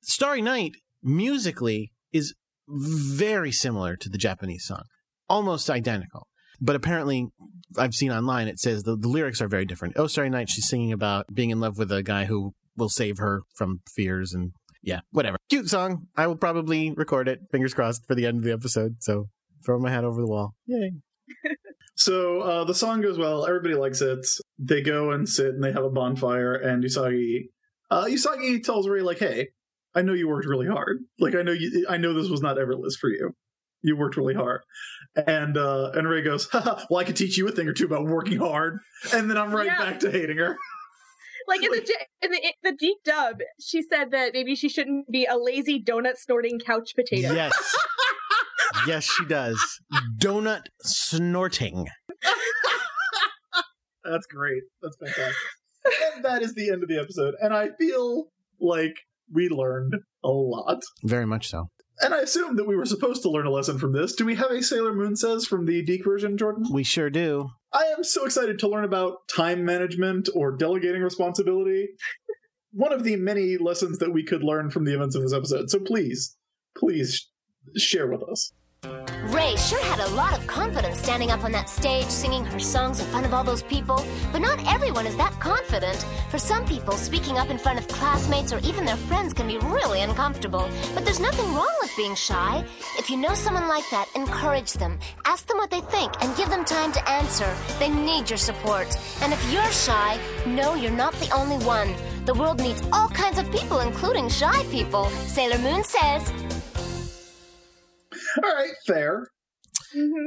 Starry Night musically is very similar to the Japanese song, almost identical. But apparently, I've seen online, it says the, the lyrics are very different. Oh, Starry Night, she's singing about being in love with a guy who will save her from fears and yeah, whatever. Cute song. I will probably record it, fingers crossed, for the end of the episode, so... Throw my hat over the wall. Yay. So uh, the song goes well. Everybody likes it. They go and sit and they have a bonfire. And Usagi, uh, Usagi tells Rei, like, hey, I know you worked really hard. Like, I know you, I know this was not effortless for you. You worked really hard. And uh, and Rei goes, haha, well, I could teach you a thing or two about working hard. And then I'm right yeah. back to hating her. Like, in the in the, in the Deke dub, she said that maybe she shouldn't be a lazy donut-snorting couch potato. Yes. Yes, she does. Donut snorting. That's great. That's fantastic. And that is the end of the episode. And I feel like we learned a lot. Very much so. And I assume that we were supposed to learn a lesson from this. Do we have a Sailor Moon Says from the Deke version, Jordan? We sure do. I am so excited to learn about time management or delegating responsibility. One of the many lessons that we could learn from the events of this episode. So please, please share with us. Rei sure had a lot of confidence standing up on that stage singing her songs in front of all those people, but not everyone is that confident. For some people, speaking up in front of classmates or even their friends can be really uncomfortable, but there's nothing wrong with being shy. If you know someone like that, encourage them, ask them what they think, and give them time to answer. They need your support. And if you're shy, know you're not the only one. The world needs all kinds of people, including shy people. Sailor Moon says... All right, fair. Mm-hmm.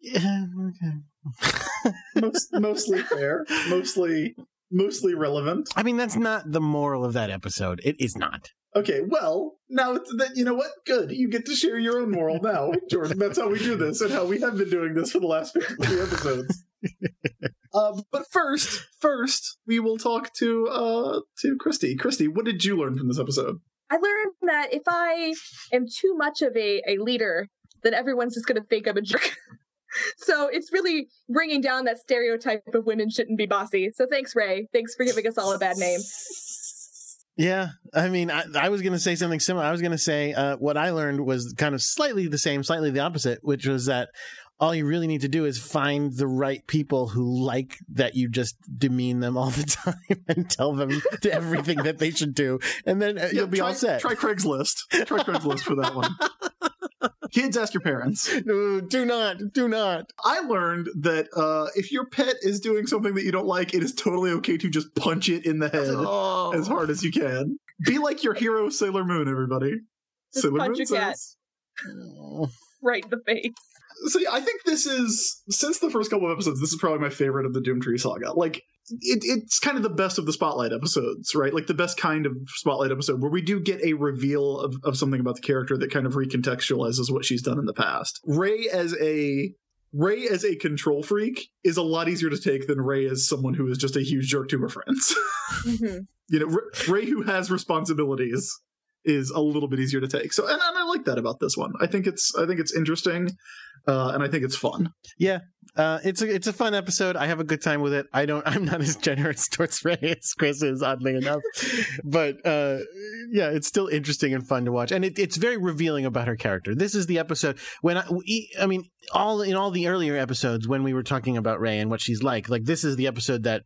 Yeah, okay. Most, mostly fair. Mostly, mostly relevant. I mean, that's not the moral of that episode. It is not. Okay, well, now it's that, you know what? Good. You get to share your own moral now, Jordan. That's how we do this and how we have been doing this for the last fifty-two episodes. uh, but first, first, we will talk to uh, to Christy. Christy, what did you learn from this episode? I learned that if I am too much of a, a leader, then everyone's just going to think I'm a jerk. So it's really bringing down that stereotype of women shouldn't be bossy. So thanks, Rei. Thanks for giving us all a bad name. Yeah, I mean, I, I was going to say something similar. I was going to say uh, what I learned was kind of slightly the same, slightly the opposite, which was that all you really need to do is find the right people who like that you just demean them all the time and tell them to everything that they should do. And then yeah, you'll be try, all set. Try Craigslist. Try Craigslist for that one. Kids, ask your parents. No, do not. Do not. I learned that uh, if your pet is doing something that you don't like, it is totally okay to just punch it in the head oh. as hard as you can. Be like your hero, Sailor Moon, everybody. Just Sailor punch Moon your cat. Oh. Right in the face. So yeah, I think this is, since the first couple of episodes, this is probably my favorite of the Doomtree Saga. Like, it, it's kind of the best of the Spotlight episodes, right? Like, the best kind of Spotlight episode, where we do get a reveal of, of something about the character that kind of recontextualizes what she's done in the past. Rei as a... Rei as a control freak is a lot easier to take than Rei as someone who is just a huge jerk to her friends. Mm-hmm. You know, Rei who has responsibilities is a little bit easier to take. So, and, and I like that about this one. I think it's, I think it's interesting. Uh, and I think it's fun. Yeah, uh, it's a it's a fun episode. I have a good time with it. I don't. I'm not as generous towards Rei as Chris is, oddly enough. But uh, yeah, it's still interesting and fun to watch, and it, it's very revealing about her character. This is the episode when I, we, I mean, all in all the earlier episodes when we were talking about Rei and what she's like. Like this is the episode that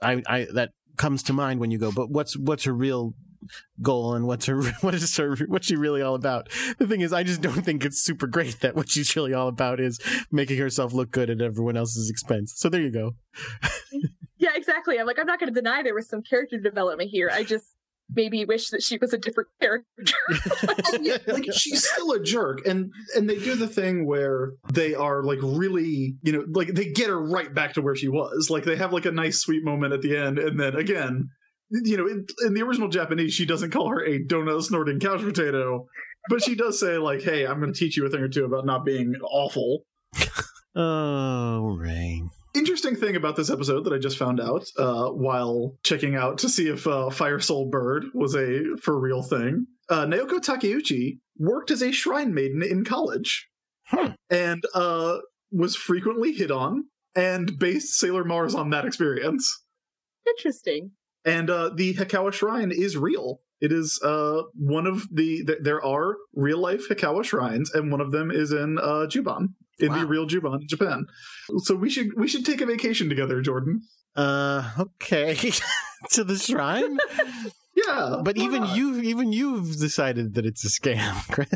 I, I that comes to mind when you go. But what's what's her real goal and what's her what is her what's she really all about? The thing is, I just don't think it's super great that what she's really all about is making herself look good at everyone else's expense. So there you go. Yeah, exactly. I'm like, I'm not going to deny there was some character development here. I just maybe wish that she was a different character. Yeah, like she's still a jerk, and and they do the thing where they are like really, you know, like they get her right back to where she was. Like they have like a nice sweet moment at the end, and then again. You know, in, in the original Japanese, she doesn't call her a donut-snorting couch potato, but she does say, like, hey, I'm going to teach you a thing or two about not being awful. Oh, Rei. Interesting thing about this episode that I just found out uh, while checking out to see if uh, Fire Soul Bird was a for-real thing. Uh, Naoko Takeuchi worked as a shrine maiden in college. Huh. And uh, was frequently hit on, and based Sailor Mars on that experience. Interesting. And uh, the Hikawa Shrine is real. It is uh, one of the... Th- there are real-life Hikawa Shrines, and one of them is in uh, Juban. In wow. the real Juban in Japan. So we should we should take a vacation together, Jordan. Uh, okay. To the shrine? Yeah. But even not? you've even you've decided that it's a scam, Chris.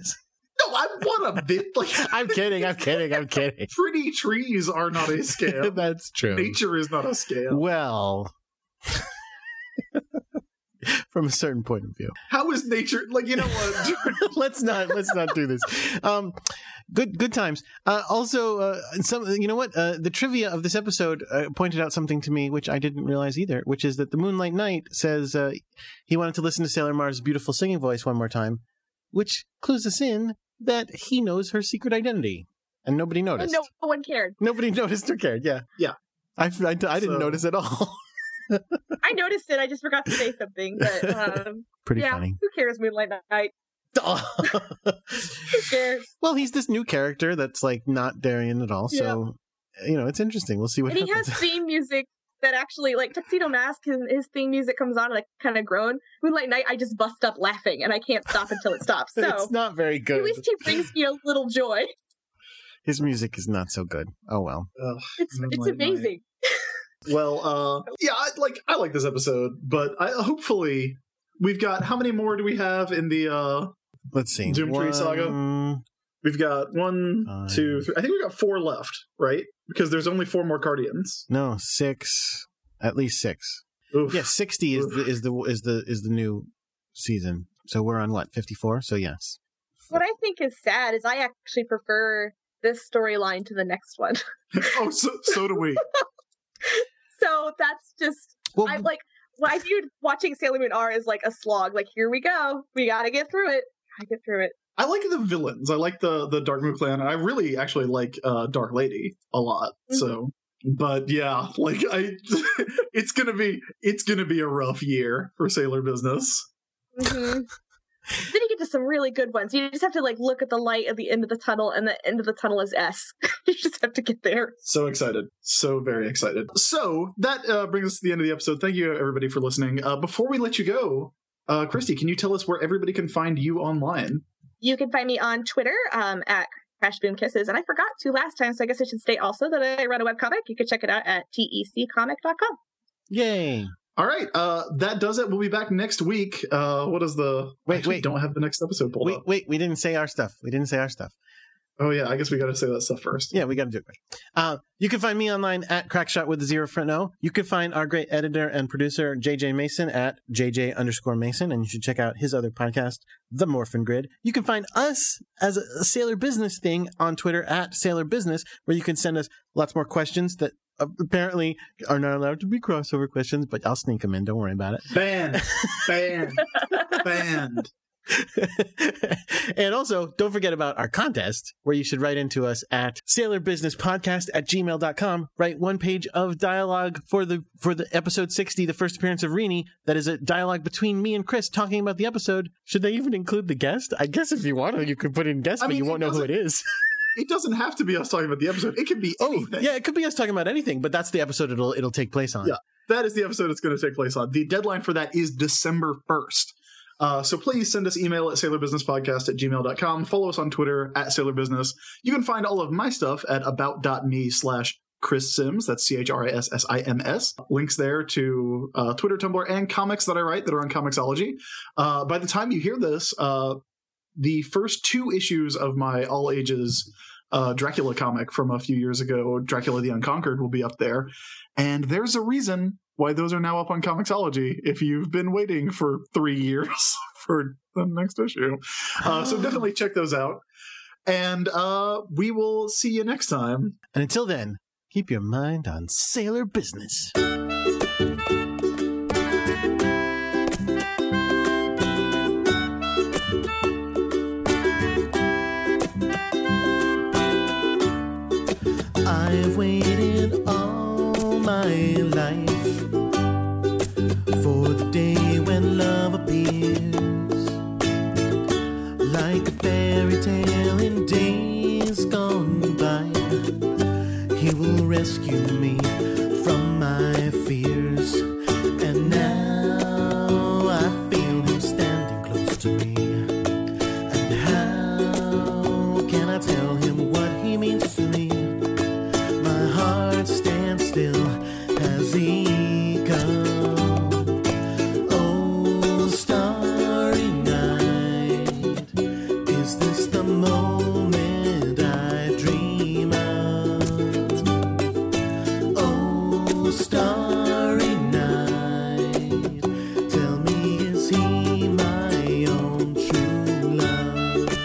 No, I'm one of it. Like, I'm kidding, I'm kidding, I'm kidding. Pretty trees are not a scam. That's true. Nature is not a scam. Well... From a certain point of view, how is nature? Like, you know what? let's not let's not do this. Um, good good times. Uh, also, uh, some you know what? Uh, the trivia of this episode uh, pointed out something to me which I didn't realize either, which is that the Moonlight Knight says uh, he wanted to listen to Sailor Mars' beautiful singing voice one more time, which clues us in that he knows her secret identity, and nobody noticed. No one cared. Nobody noticed or cared. Yeah, yeah. I, I, I didn't so. notice at all. I noticed it. I just forgot to say something. But um, pretty yeah, funny. Who cares, Moonlight Knight? Who cares? Well, he's this new character that's like not Darien at all. So yeah. you know, it's interesting. We'll see what. And happens. He has theme music that actually, like Tuxedo Mask, his, his theme music comes on and I kind of groan. Moonlight Knight, I just bust up laughing and I can't stop until it stops. So it's not very good. At least he brings me a little joy. His music is not so good. Oh well. Ugh, it's Moonlight it's amazing. Knight. Well, uh, yeah, I like I like this episode, but I, hopefully we've got how many more do we have in the uh, let's see Doom one, Tree Saga? We've got one, five. two, three. I think we've got four left, right? Because there's only four more Guardians. No, six, at least six. Oof. Yeah, sixty is the, is the is the is the new season. So we're on what fifty-four. So yes. What I think is sad is I actually prefer this storyline to the next one. oh, so so do we. So that's just, well, I'm like, well, I viewed watching Sailor Moon R as like a slog. Like, here we go. We got to get through it. I get through it. I like the villains. I like the, the Dark Moon Clan. I really actually like uh, Dark Lady a lot. Mm-hmm. So, but yeah, like I, it's going to be, it's going to be a rough year for Sailor business. Mm-hmm. Then you get to some really good ones. You just have to like look at the light at the end of the tunnel, and the end of the tunnel is S. You just have to get there. So excited. So very excited. So that uh, brings us to the end of the episode. Thank you, everybody, for listening. Uh, before we let you go, uh, Christy, can you tell us where everybody can find you online? You can find me on Twitter um, at Crash Boom Kisses. And I forgot to last time, so I guess I should state also that I run a webcomic. You can check it out at teccomic dot com. Yay. All right, uh, that does it. We'll be back next week. Uh, what is the... Wait, Actually, wait. Don't have the next episode pulled wait, up. Wait, wait, we didn't say our stuff. We didn't say our stuff. Oh, yeah, I guess we got to say that stuff first. Yeah, we got to do it. Uh, you can find me online at Crackshot with a zero front O. You can find our great editor and producer, J J Mason, at J J underscore Mason, and you should check out his other podcast, The Morphin Grid. You can find us as a Sailor Business thing on Twitter at Sailor Business, where you can send us lots more questions that apparently are not allowed to be crossover questions, but I'll sneak them in. Don't worry about it. Banned. Banned. Banned. And also, don't forget about our contest, where you should write into us at sailor business podcast at gmail dot com. Write one page of dialogue for the for the episode sixty, the first appearance of Reenie. That is a dialogue between me and Chris talking about the episode. Should they even include the guest? I guess if you want to, you could put in guest, I but mean, you won't know who it is. It doesn't have to be us talking about the episode. It could be anything. Oh, yeah, it could be us talking about anything, but that's the episode it'll it'll take place on. Yeah, that is the episode it's going to take place on. The deadline for that is December first. Uh, so please send us email at sailor business podcast at gmail dot com. Follow us on Twitter at sailorbusiness. You can find all of my stuff at about.me slash Chris Sims. That's C H R I S S I M S. Links there to uh, Twitter, Tumblr, and comics that I write that are on Comixology. Uh, by the time you hear this, uh, the first two issues of my all ages uh, Dracula comic from a few years ago, Dracula the Unconquered, will be up there. And there's a reason why those are now up on Comixology if you've been waiting for three years for the next issue. Uh, so definitely check those out. And uh, we will see you next time. And until then, keep your mind on Sailor Business. I've waited all my life for the day when love appears, like a fairy tale in days gone by. rescue me from my fears. And now I feel him standing close to me. And how can I tell him what he means to me? My heart stands still as he comes. Oh, starry night, is this the moment I dream of? Oh, starry night, tell me, is he my own true love?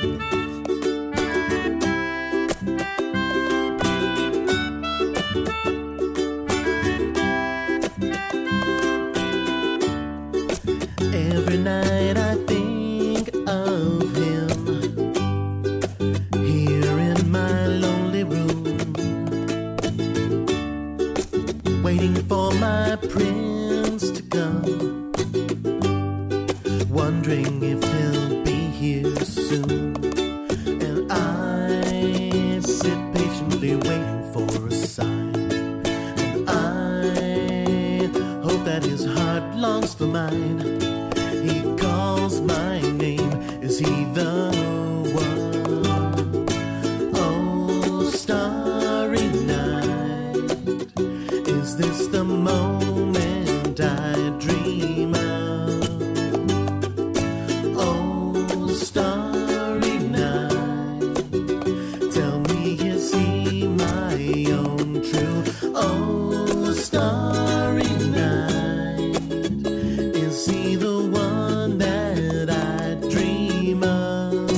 Every night I think of him here in my lonely room, waiting for my prince to come, wondering if he'll be here soon. And I sit patiently waiting for a sign, and I hope that his heart longs for mine. He calls my name, is he the one? Oh, starry night, is this the moment I dream of? Oh, starry night, tell me, is he my own true? Oh, starry night, is he the one that I dream of?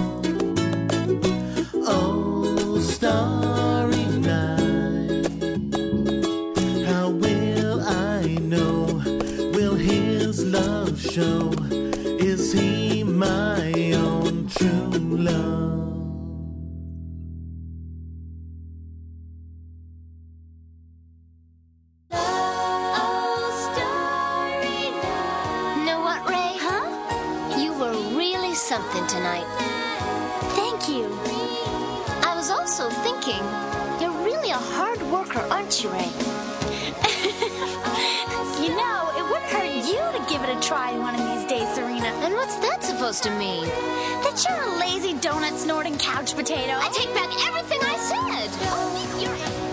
Oh, starry night, how will I know? Will his love show? Is he my own true love? Oh, starry night. Know what, Ray? Huh? You were really something tonight. Thank you. I was also thinking, you're really a hard worker, aren't you, Ray? You know, it wouldn't hurt you to give it a try one of these days, Serena. And what's that supposed to mean? That you're a lazy donut snorting couch potato. I take back everything I said. Oh, you're.